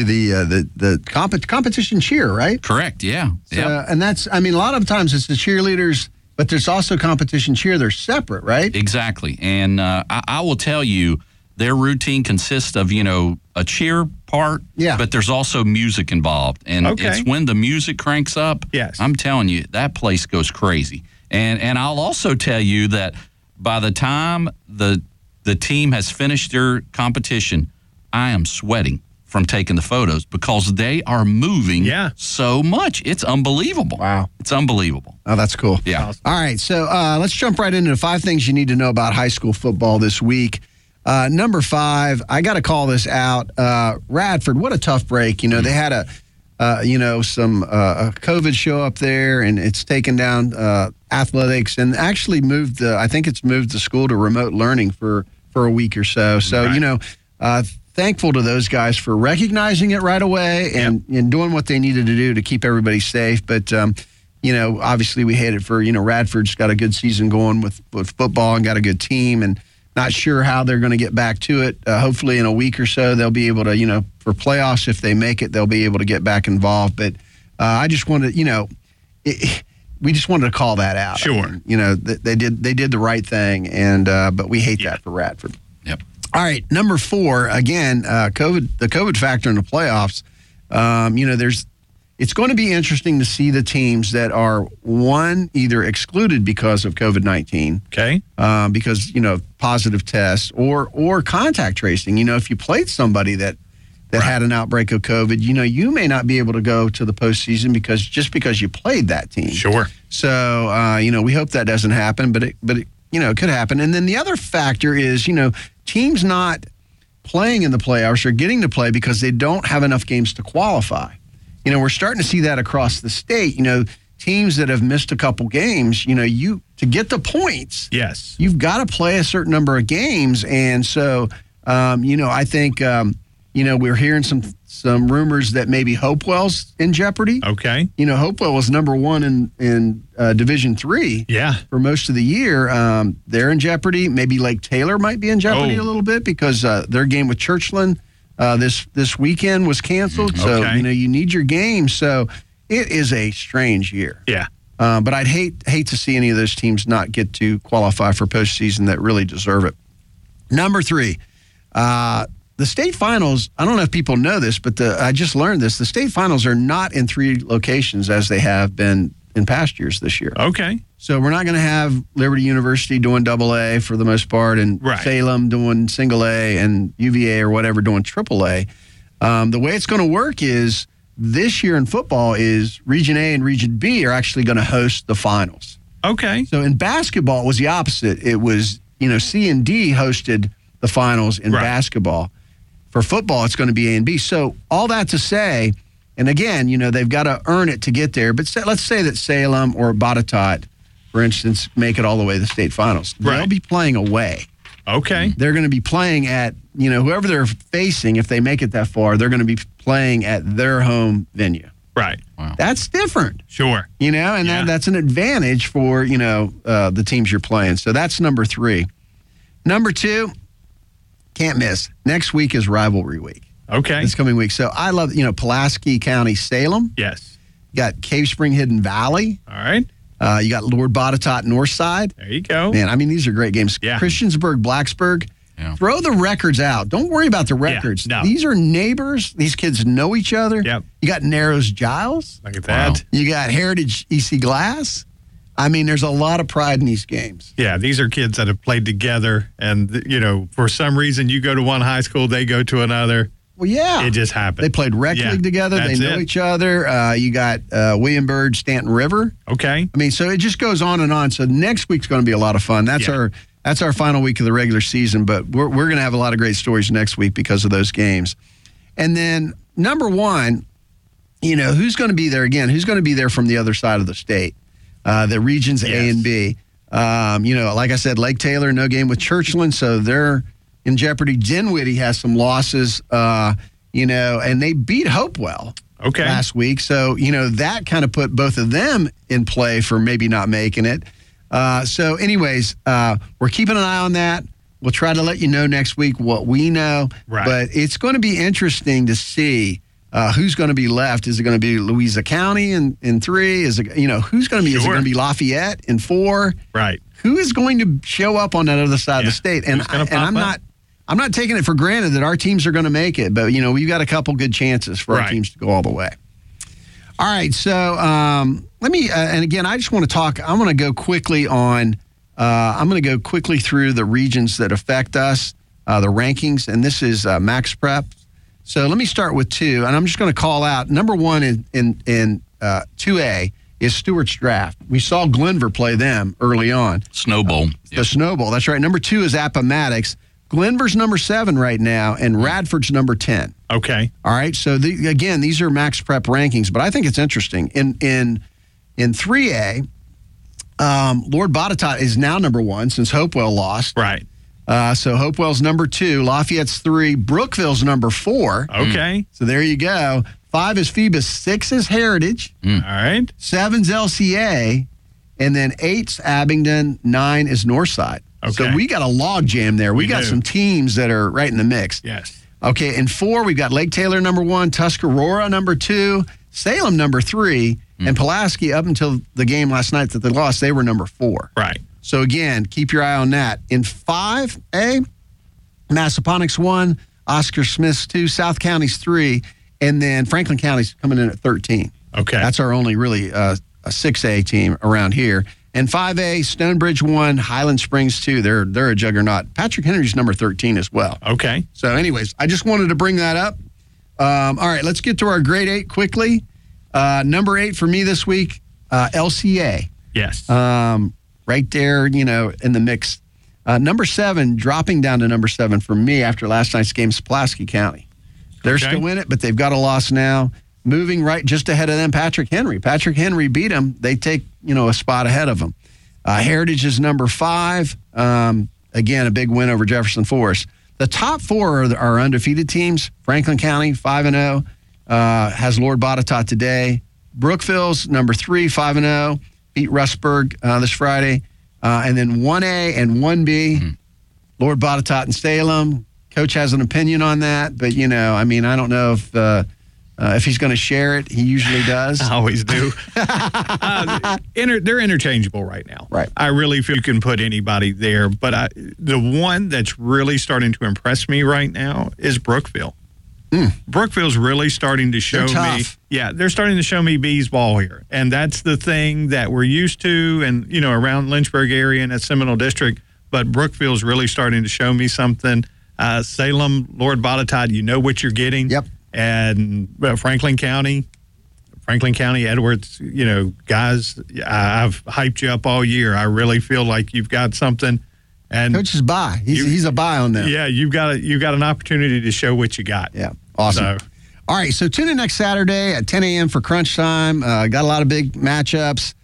the competition cheer, right? Correct, yeah. So, and that's, I mean, a lot of times it's the cheerleaders, but there's also competition cheer. They're separate, right? Exactly. And I will tell you, their routine consists of, you know, a cheer part, but there's also music involved. And it's when the music cranks up, I'm telling you, that place goes crazy. And I'll also tell you that by the time the team has finished their competition, I am sweating from taking the photos because they are moving so much. It's unbelievable. Wow. It's unbelievable. Oh, that's cool. Yeah. Awesome. All right, so let's jump right into the 5 things you need to know about high school football this week. Number 5, I got to call this out. Radford, what a tough break. You know, they had a COVID show up there, and it's taken down athletics and actually moved the school to remote learning for a week or so. So, you know, thankful to those guys for recognizing it right away and doing what they needed to do to keep everybody safe. But, you know, obviously we hate it for, you know, Radford's got a good season going with football and got a good team and not sure how they're going to get back to it. Hopefully in a week or so they'll be able to, you know, for playoffs, if they make it, they'll be able to get back involved. But I just wanted, you know, we just wanted to call that out. Sure. I mean, you know, they did the right thing, and but we hate that for Radford. Yep. All right, number 4, again, the COVID factor in the playoffs. You know, it's going to be interesting to see the teams that are, one, either excluded because of COVID-19. Okay. Because, you know, positive tests or contact tracing. You know, if you played somebody that had an outbreak of COVID, you know, you may not be able to go to the postseason because you played that team. Sure. So, you know, we hope that doesn't happen, but it, you know, it could happen. And then the other factor is, you know, teams not playing in the playoffs or getting to play because they don't have enough games to qualify. You know, we're starting to see that across the state. You know, teams that have missed a couple games, you know, to get the points, you've got to play a certain number of games. And so, you know, I think, you know, we're hearing some rumors that maybe Hopewell's in jeopardy. Okay. You know, Hopewell was number 1 in Division III for most of the year. They're in jeopardy. Maybe Lake Taylor might be in jeopardy a little bit because their game with Churchland this weekend was canceled. So, you know, you need your game. So it is a strange year. Yeah. But I'd hate to see any of those teams not get to qualify for postseason that really deserve it. Number 3, the state finals, I don't know if people know this, but I just learned this. The state finals are not in 3 locations as they have been in past years this year. Okay. So we're not going to have Liberty University doing AA for the most part and Salem doing single A and UVA or whatever doing AAA. The way it's going to work is this year in football is Region A and Region B are actually going to host the finals. Okay. So in basketball, it was the opposite. It was, you know, C and D hosted the finals in basketball. For football, it's going to be A and B. So all that to say, and again, you know, they've got to earn it to get there. But let's say that Salem or Botetourt, for instance, make it all the way to the state finals. Right. They'll be playing away. Okay. They're going to be playing at, you know, whoever they're facing, if they make it that far, they're going to be playing at their home venue. Right. Wow. That's different. Sure. You know, and that's an advantage for, you know, the teams you're playing. So that's number 3. Number 2. Can't miss. Next week is rivalry week. Okay. This coming week. So I love, you know, Pulaski County, Salem. Yes. You got Cave Spring, Hidden Valley. All right. You got Lord Botetourt, Northside. There you go. Man, I mean, these are great games. Yeah. Christiansburg, Blacksburg. Yeah. Throw the records out. Don't worry about the records. Yeah. No. These are neighbors. These kids know each other. Yep. You got Narrows, Giles. Look at that. Wow. You got Heritage, EC Glass. I mean, there's a lot of pride in these games. Yeah, these are kids that have played together. And, you know, for some reason, you go to one high school, they go to another. Well, yeah. It just happened. They played rec league together. They know each other. You got Williamburg, Stanton River. Okay. I mean, so it just goes on and on. So next week's going to be a lot of fun. That's our final week of the regular season, but we're going to have a lot of great stories next week because of those games. And then, number one, you know, who's going to be there again? Who's going to be there from the other side of the state? The regions A and B. You know, like I said, Lake Taylor, no game with Churchland, so they're in jeopardy. Dinwiddie has some losses, you know, and they beat Hopewell last week. So, you know, that kind of put both of them in play for maybe not making it. So anyways, we're keeping an eye on that. We'll try to let you know next week what we know. Right. But it's going to be interesting to see who's going to be left. Is it going to be Louisa County in three? Is it, you know, who's going to be? Sure. Is it going to be Lafayette in four? Right. Who is going to show up on that other side of the state? And, I'm not taking it for granted that our teams are going to make it. But, you know, we've got a couple good chances for our teams to go all the way. All right, so let me, and again, I just want to talk, I'm going to go quickly through the regions that affect us, the rankings, and this is Max Prep. So let me start with two, and I'm just going to call out, number one in 2A is Stewart's Draft. We saw Glenvar play them early on. Snowball. The Snowball, that's right. Number two is Appomattox. Glenvar's number 7 right now, and Radford's number 10. Okay. All right. So again, these are Max Prep rankings, but I think it's interesting. In 3A, Lord Botetourt is now number 1 since Hopewell lost. Right. So Hopewell's number 2, Lafayette's 3, Brookville's number 4. Okay. So there you go. 5 is Phoebus, 6 is Heritage. All right. 7's LCA, and then 8's Abingdon, 9 is Northside. Okay. So we got a log jam there. We got some teams that are right in the mix. Yes. Okay, in 4, we've got Lake Taylor number 1, Tuscarora number 2, Salem number 3, and Pulaski, up until the game last night that they lost, they were number 4. Right. So again, keep your eye on that. In 5A, Massaponics 1, Oscar Smith's 2, South County's 3, and then Franklin County's coming in at 13. Okay. That's our only really a 6A team around here. And 5A, Stonebridge 1, Highland Springs 2. They're a juggernaut. Patrick Henry's number 13 as well. Okay. So anyways, I just wanted to bring that up. All right, let's get to our grade 8 quickly. Number 8 for me this week, LCA. Yes. Right there, you know, in the mix. Number 7, dropping down to number 7 for me after last night's game, Pulaski County. They're still in it, but they've got a loss now. Moving right just ahead of them, Patrick Henry. Patrick Henry beat them. They take, you know, a spot ahead of them. Heritage is number 5. Again, a big win over Jefferson Forest. The top 4 are undefeated teams. Franklin County, 5-0, has Lord Botetourt today. Brookville's number 3, 5-0, beat Rustburg this Friday. And then 1A and 1B, Lord Botetourt and Salem. Coach has an opinion on that, but, you know, I mean, I don't know if he's going to share it. He usually does. I always do. They're interchangeable right now. Right. I really feel you can put anybody there. But the one that's really starting to impress me right now is Brookville. Brookville's really starting to show me. Yeah, they're starting to show me B's ball here. And that's the thing that we're used to and, you know, around Lynchburg area and that Seminole District. But Brookville's really starting to show me something. Salem, Lord Botetourt, you know what you're getting. Yep. And Franklin County, Edwards, you know, guys, I've hyped you up all year. I really feel like you've got something. And Coach is buy. He's a buy on them. Yeah, you've got an opportunity to show what you got. Yeah, awesome. So. All right, so tune in next Saturday at 10 a.m. for Crunch Time. Got a lot of big matchups.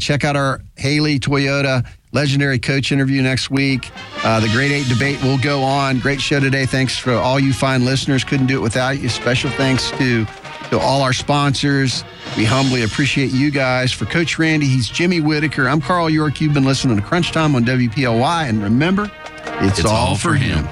Check out our Haley Toyota legendary coach interview next week. The grade 8 debate will go on. Great show today. Thanks for all you fine listeners. Couldn't do it without you. Special thanks to all our sponsors. We humbly appreciate you guys. For Coach Randy, he's Jimmy Whitaker. I'm Carl York. You've been listening to Crunch Time on WPLY. And remember, it's all for him.